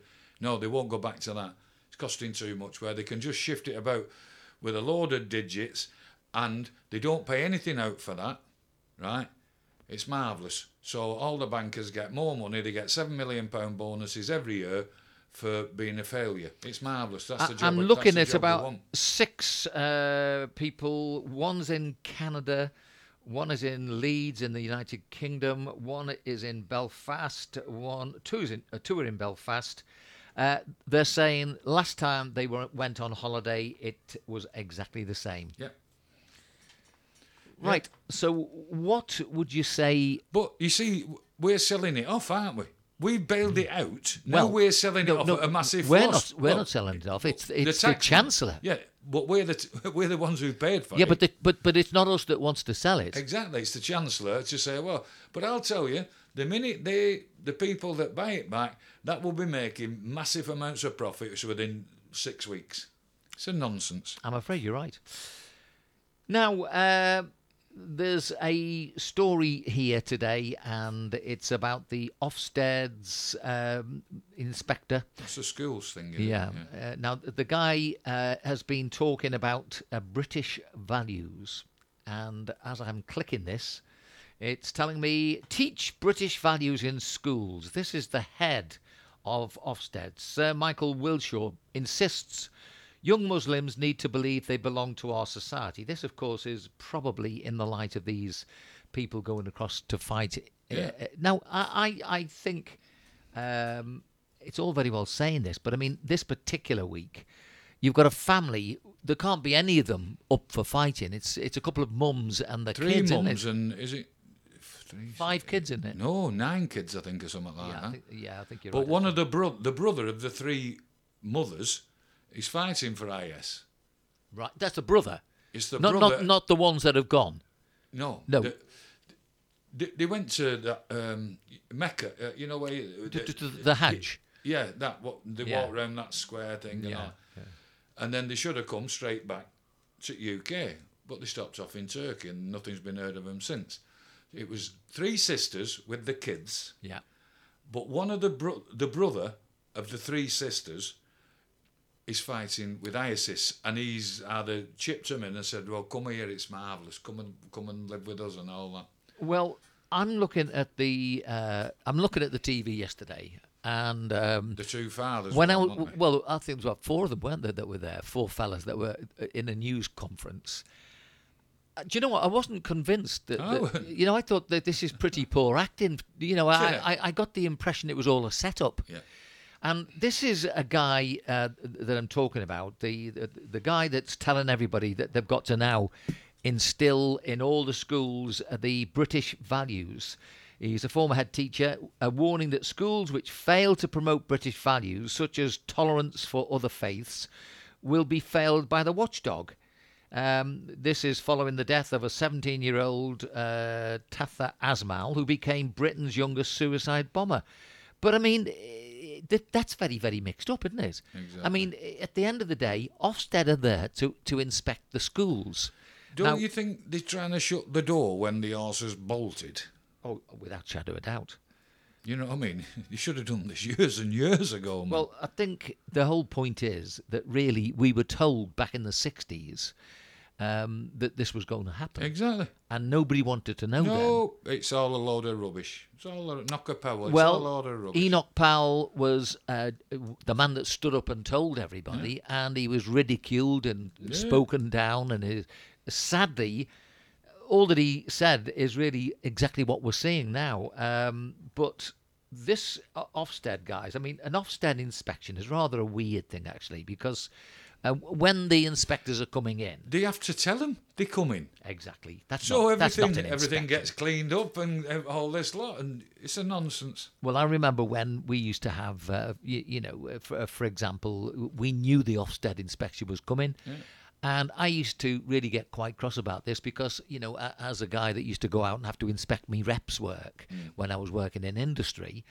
No, they won't go back to that. It's costing too much, where they can just shift it about with a load of digits, and they don't pay anything out for that, right? It's marvellous. So all the bankers get more money. They get seven million pounds bonuses every year for being a failure. It's marvellous. That's the job. I'm looking at about six uh, people. One's in Canada, one is in Leeds in the United Kingdom, one is in Belfast, one, two, is in, uh, two are in Belfast. Uh, they're saying last time they were, went on holiday, it was exactly the same. Yep. Right, yep. So what would you say... But, you see, we're selling it off, aren't we? We bailed it out. Now well, we're selling no, it off no, at a massive we're loss. Not, we're well, not selling it off. It's, it's the, the Chancellor. Yeah, but we're the t- we're the ones who paid for yeah, it. Yeah, but, but but it's not us that wants to sell it. Exactly, it's the Chancellor to say, well, but I'll tell you, the minute they the people that buy it back, that will be making massive amounts of profits within six weeks. It's a nonsense. I'm afraid you're right. Now... Uh, There's a story here today, and it's about the Ofsted's um, inspector. That's the schools thing, isn't yeah. it? Yeah. Uh, now, the guy uh, has been talking about uh, British values, and as I'm clicking this, it's telling me, teach British values in schools. This is the head of Ofsted. Sir Michael Wilshaw insists young Muslims need to believe they belong to our society. This, of course, is probably in the light of these people going across to fight. Yeah. Uh, now, I, I, I think um, it's all very well saying this, but, I mean, this particular week, you've got a family. There can't be any of them up for fighting. It's it's a couple of mums and the Three kids. Three mums and is it? Three, Five eight, kids, isn't it? No, nine kids, I think, or something like yeah, that. I think, yeah, I think you're but right. But one actually. of the, bro- the brother of the three mothers... He's fighting for I S. Right, that's the brother. It's the not, brother. Not, not the ones that have gone. No. No. The, they, they went to the, um, Mecca, uh, you know where... The, the, the, the Hajj. Yeah, that what they yeah. walked around that square thing and yeah. all. Yeah. And then they should have come straight back to U K, but they stopped off in Turkey and nothing's been heard of them since. It was three sisters with the kids. Yeah. But one of the bro- the brother of the three sisters is fighting with ISIS, and he's either chipped him in and said, well, come here, it's marvellous, come and come and live with us and all that. Well, I'm looking at the uh, I'm looking at the T V yesterday, and um, the two fathers. When I w- well, I think there were four of them, weren't there, that were there? Four fellas that were in a news conference. Uh, do you know what? I wasn't convinced that, oh. that. You know, I thought that this is pretty poor acting. You know, I, yeah. I, I got the impression it was all a setup. Yeah. And this is a guy uh, that I'm talking about, the, the the guy that's telling everybody that they've got to now instill in all the schools the British values. He's a former head teacher, a warning that schools which fail to promote British values, such as tolerance for other faiths, will be failed by the watchdog. Um, this is following the death of a seventeen-year-old uh, Tatha Asmal, who became Britain's youngest suicide bomber. But, I mean, Th- that's very, very mixed up, isn't it? Exactly. I mean, at the end of the day, Ofsted are there to, to inspect the schools. Don't now, you think they're trying to shut the door when the horses bolted? Oh, without shadow of a doubt. You know what I mean? You should have done this years and years ago, man. Well, I think the whole point is that really we were told back in the sixties um, that this was going to happen. Exactly. And nobody wanted to know that. No, them. It's all a load of rubbish. It's all a knocker Powell. It's well, all a load of rubbish. Enoch Powell was uh, the man that stood up and told everybody, yeah. and he was ridiculed and yeah. spoken down. And his, sadly, all that he said is really exactly what we're seeing now. Um, but this Ofsted, guys, I mean, an Ofsted inspection is rather a weird thing, actually, because... Uh, when the inspectors are coming in, they have to tell them they come in. Exactly. That's so not, everything that's not everything gets cleaned up and uh, all this lot, and it's a nonsense. Well, I remember when we used to have, uh, you, you know, for, for example, we knew the Ofsted inspection was coming, yeah. and I used to really get quite cross about this because, you know, as a guy that used to go out and have to inspect me rep's work mm. when I was working in industry.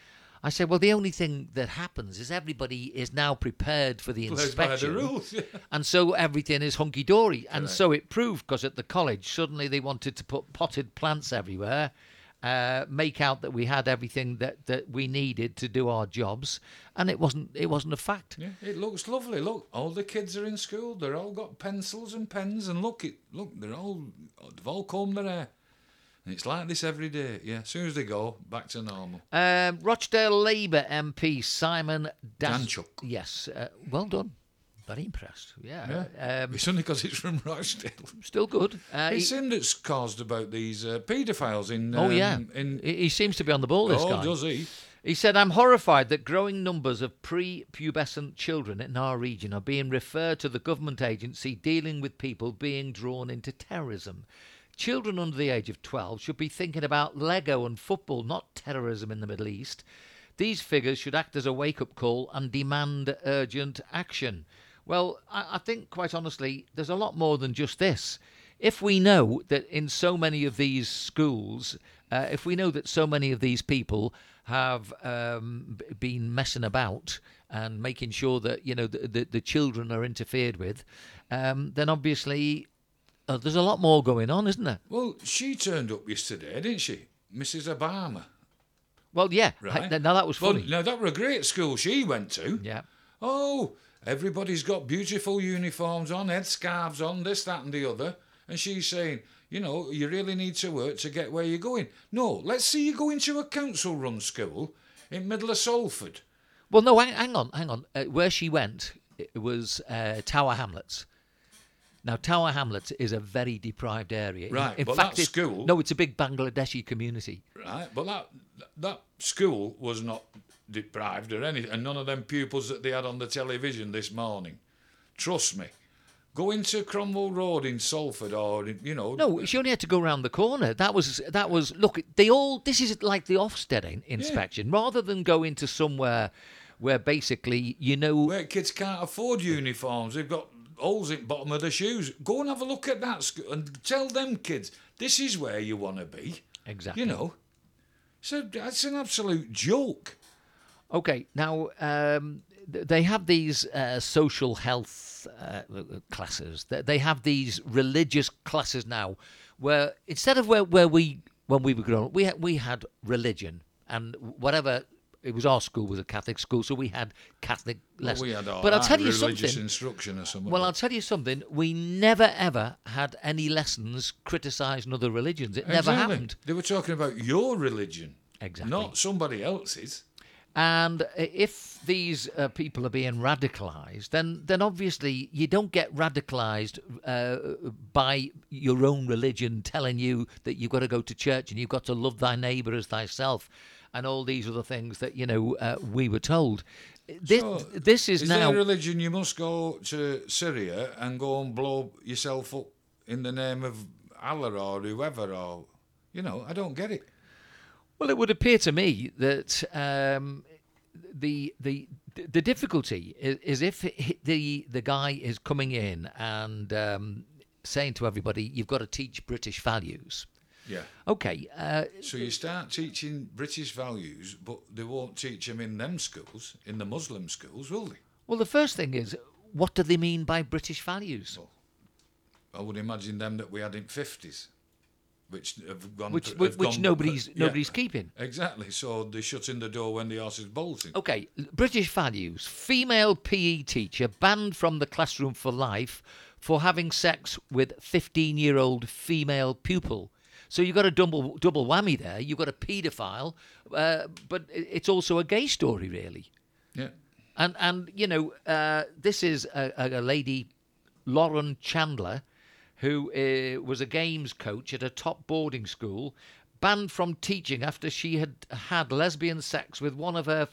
I said, well, the only thing that happens is everybody is now prepared for the inspection. By the rules, yeah. And so everything is hunky-dory. And right. so it proved, because at the college, suddenly they wanted to put potted plants everywhere, uh, make out that we had everything that, that we needed to do our jobs. And it wasn't it wasn't a fact. Yeah, it looks lovely. Look, all the kids are in school. They're all got pencils and pens. And look, it, look they're all, they've all combed their hair. And it's like this every day, yeah. As soon as they go, back to normal. Um, Rochdale Labour M P Simon Das- Danchuk. Yes, uh, well done. Very impressed, yeah. yeah. Um, it's only because it's from Rochdale. Still good. Uh, it's he- him that's caused about these uh, paedophiles in... Um, oh, yeah. In- he-, he seems to be on the ball, this oh, guy. Oh, does he? He said, I'm horrified that growing numbers of prepubescent children in our region are being referred to the government agency dealing with people being drawn into terrorism. Children under the age of twelve should be thinking about Lego and football, not terrorism in the Middle East. These figures should act as a wake-up call and demand urgent action. Well, I, I think, quite honestly, there's a lot more than just this. If we know that in so many of these schools, uh, if we know that so many of these people have um, been messing about and making sure that, you know, the, the, the children are interfered with, um, then obviously... Uh, there's a lot more going on, isn't there? Well, she turned up yesterday, didn't she? Missus Obama. Well, yeah. Right. I, now, that was funny. Well, now, that were a great school she went to. Yeah. Oh, everybody's got beautiful uniforms on, headscarves on, this, that and the other. And she's saying, you know, you really need to work to get where you're going. No, let's see you go into a council-run school in middle of Salford. Well, no, hang, hang on, hang on. Uh, where she went it was uh, Tower Hamlets. Now, Tower Hamlets is a very deprived area. Right, in but fact, that school... No, it's a big Bangladeshi community. Right, but that that school was not deprived or anything, and none of them pupils that they had on the television this morning. Trust me. Go into Cromwell Road in Salford or, you know... No, she only had to go round the corner. That was... that was. Look, they all... This is like the Ofsted in- inspection. Yeah. Rather than go into somewhere where basically, you know... Where kids can't afford uniforms. They've got... holes in the bottom of the shoes. Go and have a look at that school and tell them kids, this is where you want to be. Exactly. You know, so it's an absolute joke. Okay, now um, they have these uh, social health uh, classes. They have these religious classes now, where instead of where, where we when we were growing up, we had, we had religion and whatever. It was our school was a Catholic school, so we had Catholic lessons. Well, we had all but that, I'll tell you religious something, instruction or something. Well, I'll tell you something. We never, ever had any lessons criticising other religions. It exactly. never happened. They were talking about your religion, exactly, not somebody else's. And if these uh, people are being radicalised, then, then obviously you don't get radicalised uh, by your own religion telling you that you've got to go to church and you've got to love thy neighbour as thyself, and all these other things that, you know, uh, we were told. This, so, this is, is now... Is there a religion you must go to Syria and go and blow yourself up in the name of Allah or whoever or... You know, I don't get it. Well, it would appear to me that um, the the the difficulty is, is if the the guy is coming in and um, saying to everybody, you've got to teach British values. Yeah. Okay. Uh, so you start teaching British values, but they won't teach them in them schools, in the Muslim schools, will they? Well, the first thing is, what do they mean by British values? Well, I would imagine them that we had in fifties. Which have gone which, to, which, have which gone, nobody's but, yeah. nobody's keeping. Exactly. So they're shutting the door when the arse is bolting. Okay. British values. Female P E teacher banned from the classroom for life for having sex with fifteen-year-old female pupil. So you've got a double double whammy there. You've got a paedophile, uh, but it's also a gay story, really. Yeah. And and you know uh, this is a, a lady, Lauren Chandler, who uh, was a games coach at a top boarding school, banned from teaching after she had had lesbian sex with one of her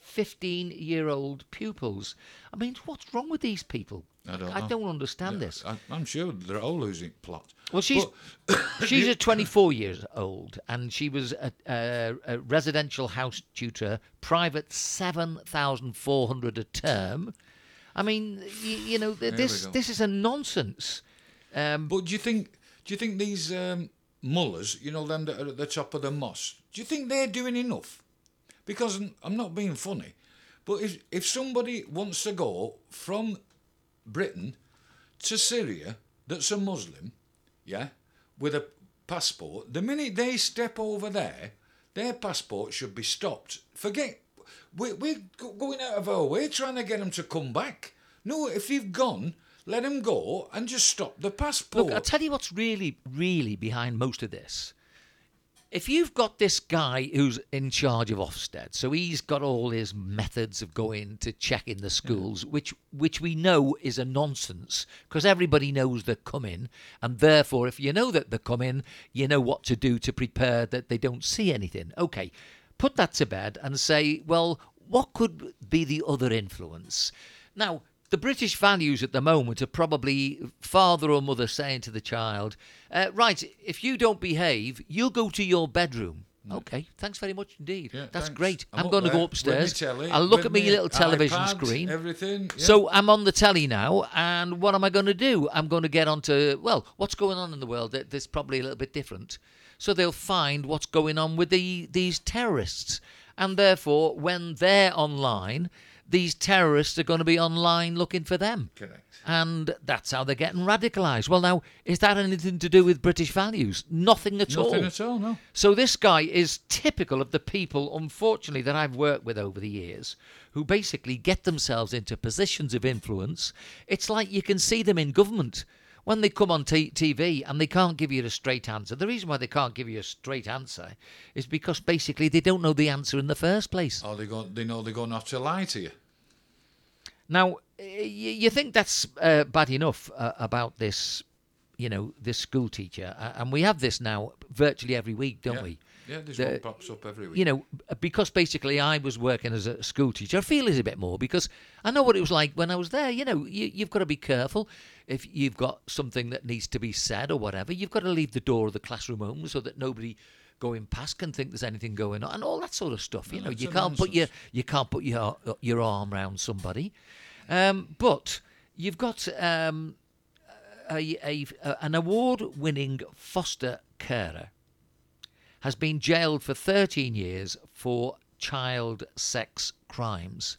fifteen-year-old pupils. I mean, what's wrong with these people? I don't, I know. don't understand yeah, this. I, I'm sure they're all losing plot. Well, she's but, she's a twenty-four years old, and she was a, a, a residential house tutor, private seven thousand four hundred a term. I mean, you, you know, this this is a nonsense. Um, but do you think do you think these um, mullahs, you know, them that are at the top of the mosque, do you think they're doing enough? Because I'm not being funny, but if if somebody wants to go from Britain to Syria, that's a Muslim, yeah, with a passport, the minute they step over there, their passport should be stopped. Forget, we we're going out of our way trying to get them to come back. No, if you've gone, let him go and just stop the passport. Look, I'll tell you what's really, really behind most of this. If you've got this guy who's in charge of Ofsted, so he's got all his methods of going to check in the schools, yeah. which which we know is a nonsense, because everybody knows they're coming, and therefore, if you know that they're coming, you know what to do to prepare that they don't see anything. Okay, put that to bed and say, well, what could be the other influence? Now, the British values at the moment are probably father or mother saying to the child, uh, right, if you don't behave, you'll go to your bedroom. Mm. Okay, thanks very much indeed. Yeah, That's thanks. great. I'm, I'm going to go upstairs. Telly, I'll look at my little television iPad, screen. Everything. Yeah. So I'm on the telly now, and what am I going to do? I'm going to get onto, well, what's going on in the world that's probably a little bit different. So they'll find what's going on with the, these terrorists. And therefore, when they're online, these terrorists are going to be online looking for them. Correct. And that's how they're getting radicalised. Well, now, is that anything to do with British values? Nothing at Nothing all. Nothing at all, no. So this guy is typical of the people, unfortunately, that I've worked with over the years, who basically get themselves into positions of influence. It's like you can see them in government when they come on t- TV and they can't give you a straight answer. The reason why they can't give you a straight answer is because basically they don't know the answer in the first place. Oh, they, go, they know they're going to have to lie to you. Now, you, you think that's uh, bad enough uh, about this, you know, this school teacher. Uh, and we have this now virtually every week, don't yeah. we? Yeah, this the, one pops up every week. You know, because basically I was working as a school teacher. I feel it a bit more because I know what it was like when I was there. You know, you, you've got to be careful. If you've got something that needs to be said or whatever, you've got to leave the door of the classroom open so that nobody going past can think there's anything going on and all that sort of stuff. You no, know, you can't nonsense. put your you can't put your your arm around somebody. Um, but you've got um, a, a, a an award-winning foster carer has been jailed for thirteen years for child sex crimes.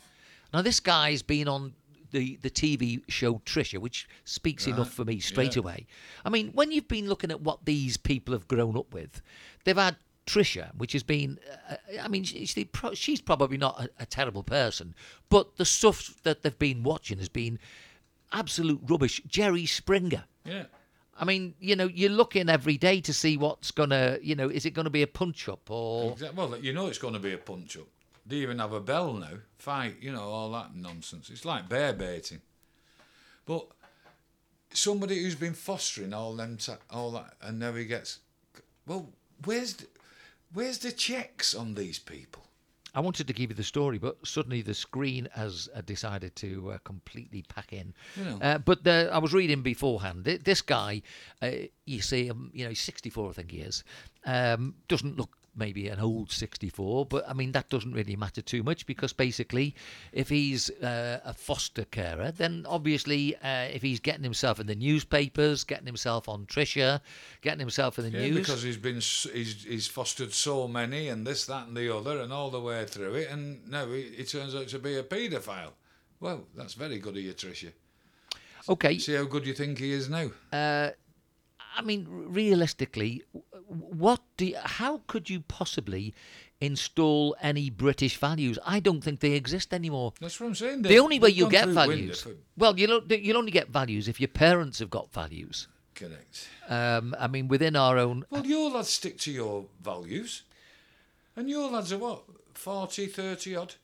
Now, this guy's been on the, the T V show Trisha, which speaks right. enough for me straight yeah. away. I mean, when you've been looking at what these people have grown up with, they've had Trisha, which has been, uh, I mean, she, she, she's probably not a, a terrible person, but the stuff that they've been watching has been absolute rubbish. Jerry Springer. Yeah. I mean, you know, you're looking every day to see what's going to, you know, is it going to be a punch-up or... Exactly. Well, you know it's going to be a punch-up. They even have a bell now, fight, you know, all that nonsense. It's like bear baiting. But somebody who's been fostering all them, ta- all that, and now he gets... Well, where's the, where's the checks on these people? I wanted to give you the story, but suddenly the screen has uh, decided to uh, completely pack in. You know. uh, but the, I was reading beforehand. This guy, uh, you see, um, you know, he's sixty-four, I think he is. Um, doesn't look maybe an old sixty-four, but I mean that doesn't really matter too much because basically, if he's uh, a foster carer, then obviously uh, if he's getting himself in the newspapers, getting himself on Trisha, getting himself in the yeah, news, because he's been he's he's fostered so many and this, that, and the other, and all the way through it, and now he, he turns out to be a paedophile. Well, that's very good of you, Trisha. Okay. See how good you think he is now. Uh, I mean, realistically, what do you, how could you possibly install any British values? I don't think they exist anymore. That's what I'm saying. The only way you get values, for... well, you'll you'll only get values if your parents have got values. Correct. Um, I mean, within our own. Well, your lads stick to your values, and your lads are what, forty, thirty odd.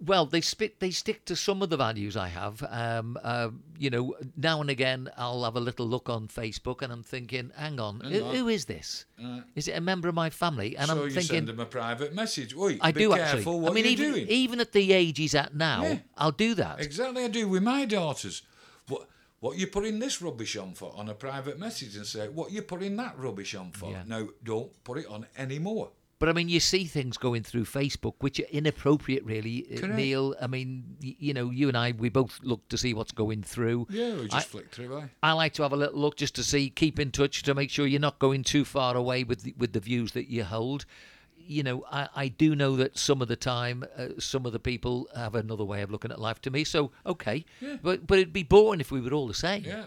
Well, they spit. They stick to some of the values I have. Um, uh, you know, now and again, I'll have a little look on Facebook, and I'm thinking, "Hang on, hang who, on. who is this? Uh, is it a member of my family?" And so I'm you thinking, send them a private message. Wait, I be do careful actually. What I mean, you're even, doing. Even at the age he's at now, yeah, I'll do that. Exactly, I do with my daughters. What what you putting this rubbish on for? On a private message, and say, "What you putting that rubbish on for?" Yeah. No, don't put it on anymore. But, I mean, you see things going through Facebook, which are inappropriate, really, Correct. Neil. I mean, y- you know, you and I, we both look to see what's going through. Yeah, we just I, flick through, eh? I like to have a little look just to see, keep in touch to make sure you're not going too far away with the, with the views that you hold. You know, I, I do know that some of the time, uh, some of the people have another way of looking at life to me. So, okay. Yeah. But, but it'd be boring if we were all the same. Yeah.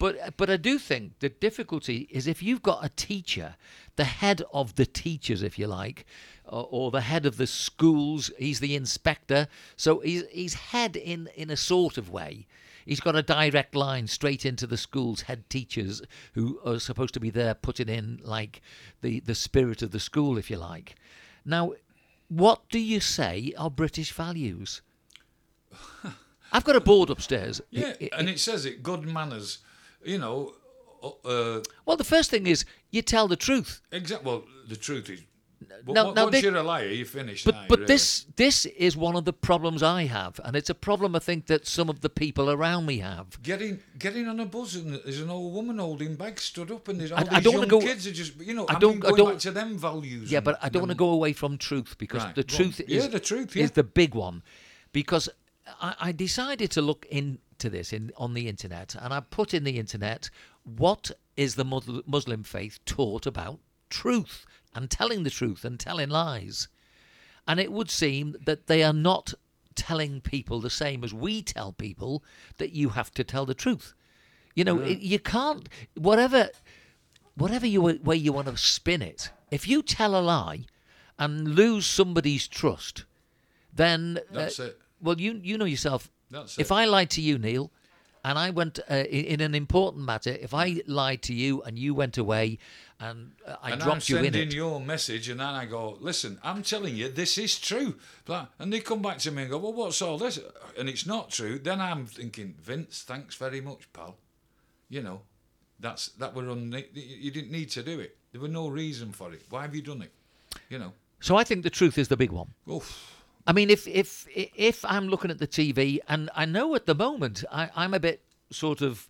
But but I do think the difficulty is if you've got a teacher, the head of the teachers, if you like, or, or the head of the schools, he's the inspector, so he's, he's head in, in a sort of way. He's got a direct line straight into the school's head teachers who are supposed to be there putting in, like, the, the spirit of the school, if you like. Now, what do you say are British values? I've got a board upstairs. Yeah, it, it, and it, it says it, good manners. You know, uh, well, the first thing is you tell the truth. Exactly. Well, the truth is, w- now, w- now once this, you're a liar, you're finished. But, but you, this really. this is one of the problems I have, and it's a problem I think that some of the people around me have. Getting getting on a bus and there's an old woman holding bags stood up, and there's all I, these I don't young go, kids are just, you know, I don't I, mean, going I don't, back to them values. Yeah, and, but I don't want to go away from truth because right, the truth well, is yeah, the truth yeah. is the big one, because I, I decided to look in. To this in on the internet, and I put in the internet, what is the Muslim faith taught about truth and telling the truth and telling lies? And it would seem that they are not telling people the same as we tell people that you have to tell the truth. You know, yeah. it, you can't whatever whatever you way you want to spin it. If you tell a lie and lose somebody's trust, then that's uh, it. Well, you you know yourself. That's if it. I lied to you, Neil, and I went uh, in, in an important matter, if I lied to you and you went away and uh, I and dropped I'm you in it. And I'm sending your message and then I go, listen, I'm telling you, this is true. And they come back to me and go, well, what's all this? And it's not true. Then I'm thinking, Vince, thanks very much, pal. You know, that's that were un- you didn't need to do it. There was no reason for it. Why have you done it? You know. So I think the truth is the big one. Oof. I mean, if if if I'm looking at the T V, and I know at the moment I, I'm a bit sort of,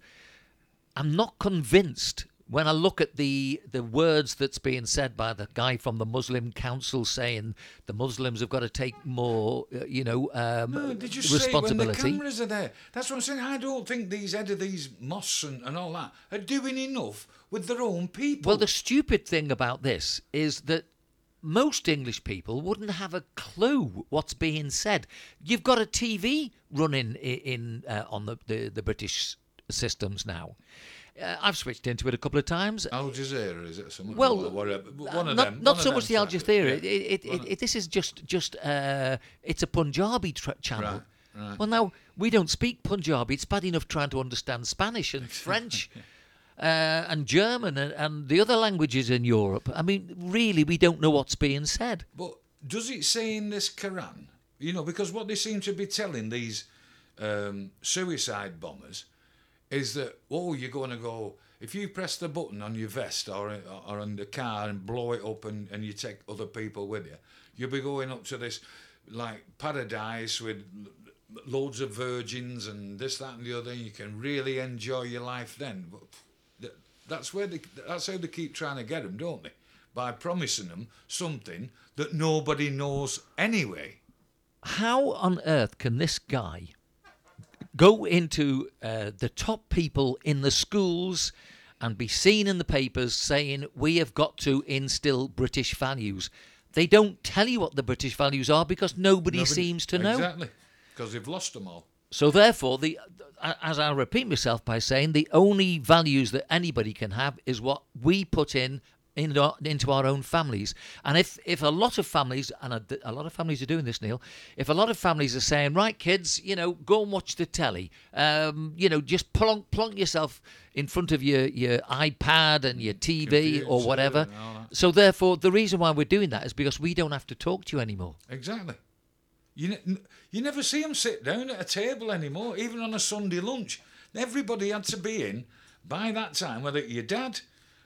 I'm not convinced when I look at the the words that's being said by the guy from the Muslim Council saying the Muslims have got to take more, you know, um, no, did you responsibility. Say when the cameras are there? That's what I'm saying. I don't think these head of these mosques and, and all that are doing enough with their own people. Well, the stupid thing about this is that most English people wouldn't have a clue what's being said. You've got a T V running in, in uh, on the, the, the British systems now. Uh, I've switched into it a couple of times. Al Jazeera, is it? Something well, one of not, them. Not so much the Al Jazeera. It, it, it, it, this is just, just uh, it's a Punjabi tra- channel. Right. Right. Well, now, we don't speak Punjabi. It's bad enough trying to understand Spanish and French uh, and German and, and the other languages in Europe. I mean, really, we don't know what's being said. But does it say in this Quran? You know, because what they seem to be telling these um, suicide bombers is that, oh, you're going to go... If you press the button on your vest or or on the car and blow it up and, and you take other people with you, you'll be going up to this, like, paradise with... loads of virgins and this, that, and the other, and you can really enjoy your life then. But that's where they, that's how they keep trying to get them, don't they? By promising them something that nobody knows anyway. How on earth can this guy go into uh, the top people in the schools and be seen in the papers saying, we have got to instill British values? They don't tell you what the British values are because nobody, nobody seems to know. Exactly. Because they've lost them all. So therefore, the as I repeat myself by saying, the only values that anybody can have is what we put in, in our, into our own families. And if, if a lot of families, and a, a lot of families are doing this, Neil, if a lot of families are saying, right, kids, you know, go and watch the telly, um, you know, just plonk, plonk yourself in front of your, your iPad and your T V Computer, or whatever. So therefore, the reason why we're doing that is because we don't have to talk to you anymore. Exactly. You ne- you never see them sit down at a table anymore, even on a Sunday lunch. Everybody had to be in by that time, whether your dad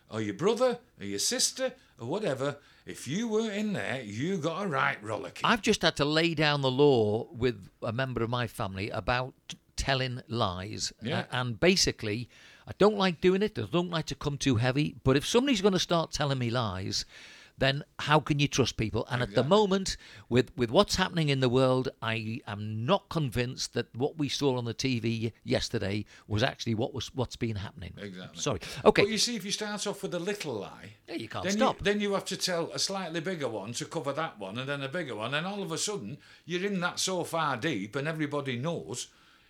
or your brother or your sister or whatever. If you weren't in there, you got a right rollicking. I've just had to lay down the law with a member of my family about telling lies. Yeah. Uh, and basically, I don't like doing it. I don't like to come too heavy. But if somebody's going to start telling me lies... then how can you trust people? And exactly. At the moment, with, with what's happening in the world, I am not convinced that what we saw on the T V yesterday was actually what was, what's been happening. Exactly. Sorry. Okay. But you see, if you start off with a little lie... Yeah, you can't then stop. You, then you have to tell a slightly bigger one to cover that one, and then a bigger one, and all of a sudden, you're in that so far deep, and everybody knows...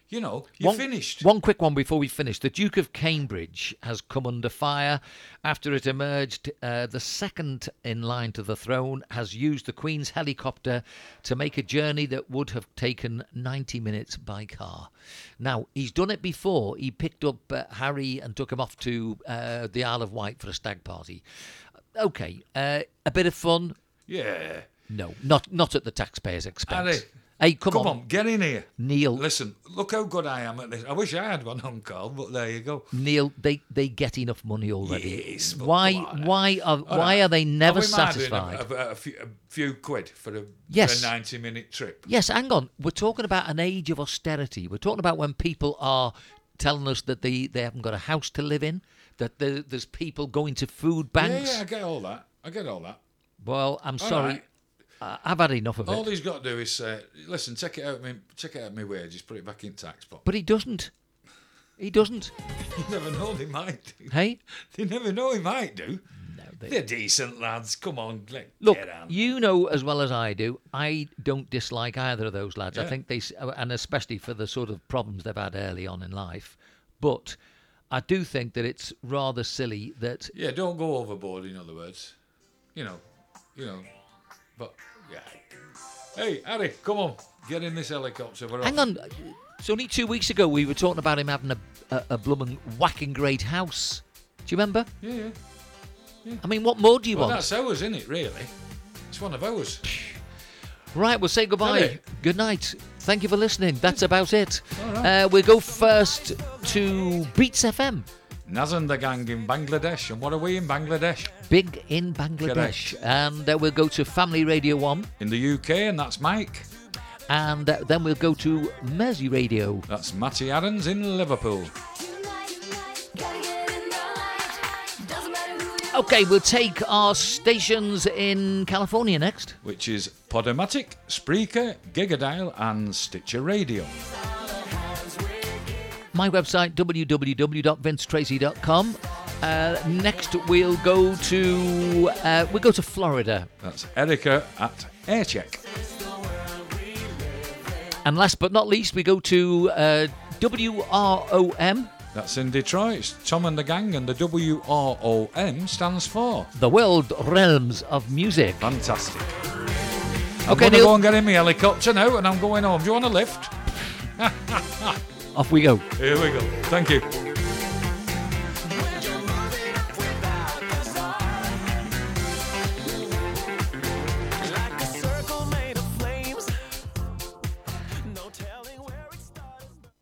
You know, you're one, finished. One quick one before we finish. The Duke of Cambridge has come under fire after it emerged uh, the second in line to the throne has used the Queen's helicopter to make a journey that would have taken ninety minutes by car. Now, he's done it before. He picked up uh, Harry and took him off to uh, the Isle of Wight for a stag party. Okay, uh, a bit of fun? Yeah. No, not not at the taxpayers' expense. Harry. Hey, come, come on. on, get in here. Neil. Listen, look how good I am at this. I wish I had one on call, but there you go. Neil, they, they get enough money already. Yes, but why why are why right. are they never are satisfied? A, a, a, few, a few quid for a, yes. for a ninety-minute trip. Yes, hang on. We're talking about an age of austerity. We're talking about when people are telling us that they, they haven't got a house to live in, that there, there's people going to food banks. Yeah, yeah, I get all that. I get all that. Well, I'm all sorry. Right. Uh, I've had enough of it. All he's got to do is say, listen, take it out of me, take it out of my wages, put it back in tax pot. But he doesn't. He doesn't. You never know, they might do. Hey? They never know, he might do. No, they... They're decent lads. Come on, let, Look, get on. You know as well as I do, I don't dislike either of those lads. Yeah. I think they, and especially for the sort of problems they've had early on in life. But I do think that it's rather silly that... Yeah, don't go overboard, in other words. You know, you know... But, yeah. Hey, Harry, come on. Get in this helicopter. We're Hang off. on. It's only two weeks ago we were talking about him having a, a, a blooming whacking great house. Do you remember? Yeah, yeah. yeah. I mean, what more do you well, want? That's ours, isn't it, really? It's one of ours. Right, we'll say goodbye. Harry. Good night. Thank you for listening. That's about it. All right. Uh, we'll go first to Beats F M. Naz and the gang in Bangladesh. And what are we in Bangladesh? Big in Bangladesh. Correct. And uh, we'll go to Family Radio one. In the U K, and that's Mike. And uh, then we'll go to Mersey Radio. That's Matty Aarons in Liverpool. OK, we'll take our stations in California next. Which is Podomatic, Spreaker, Gigadile and Stitcher Radio. My website, w w w dot vince tracy dot com. Uh, next we'll go to uh, we'll go to Florida. That's Erica at Aircheck. And last but not least, we go to uh, W R O M. That's in Detroit. It's Tom and the Gang, and the W R O M stands for The World Realms of Music. Fantastic. I'm okay, Neil. I'm going to go and get in my helicopter now, and I'm going home. Do you want a lift? Off we go. Here we go. Thank you.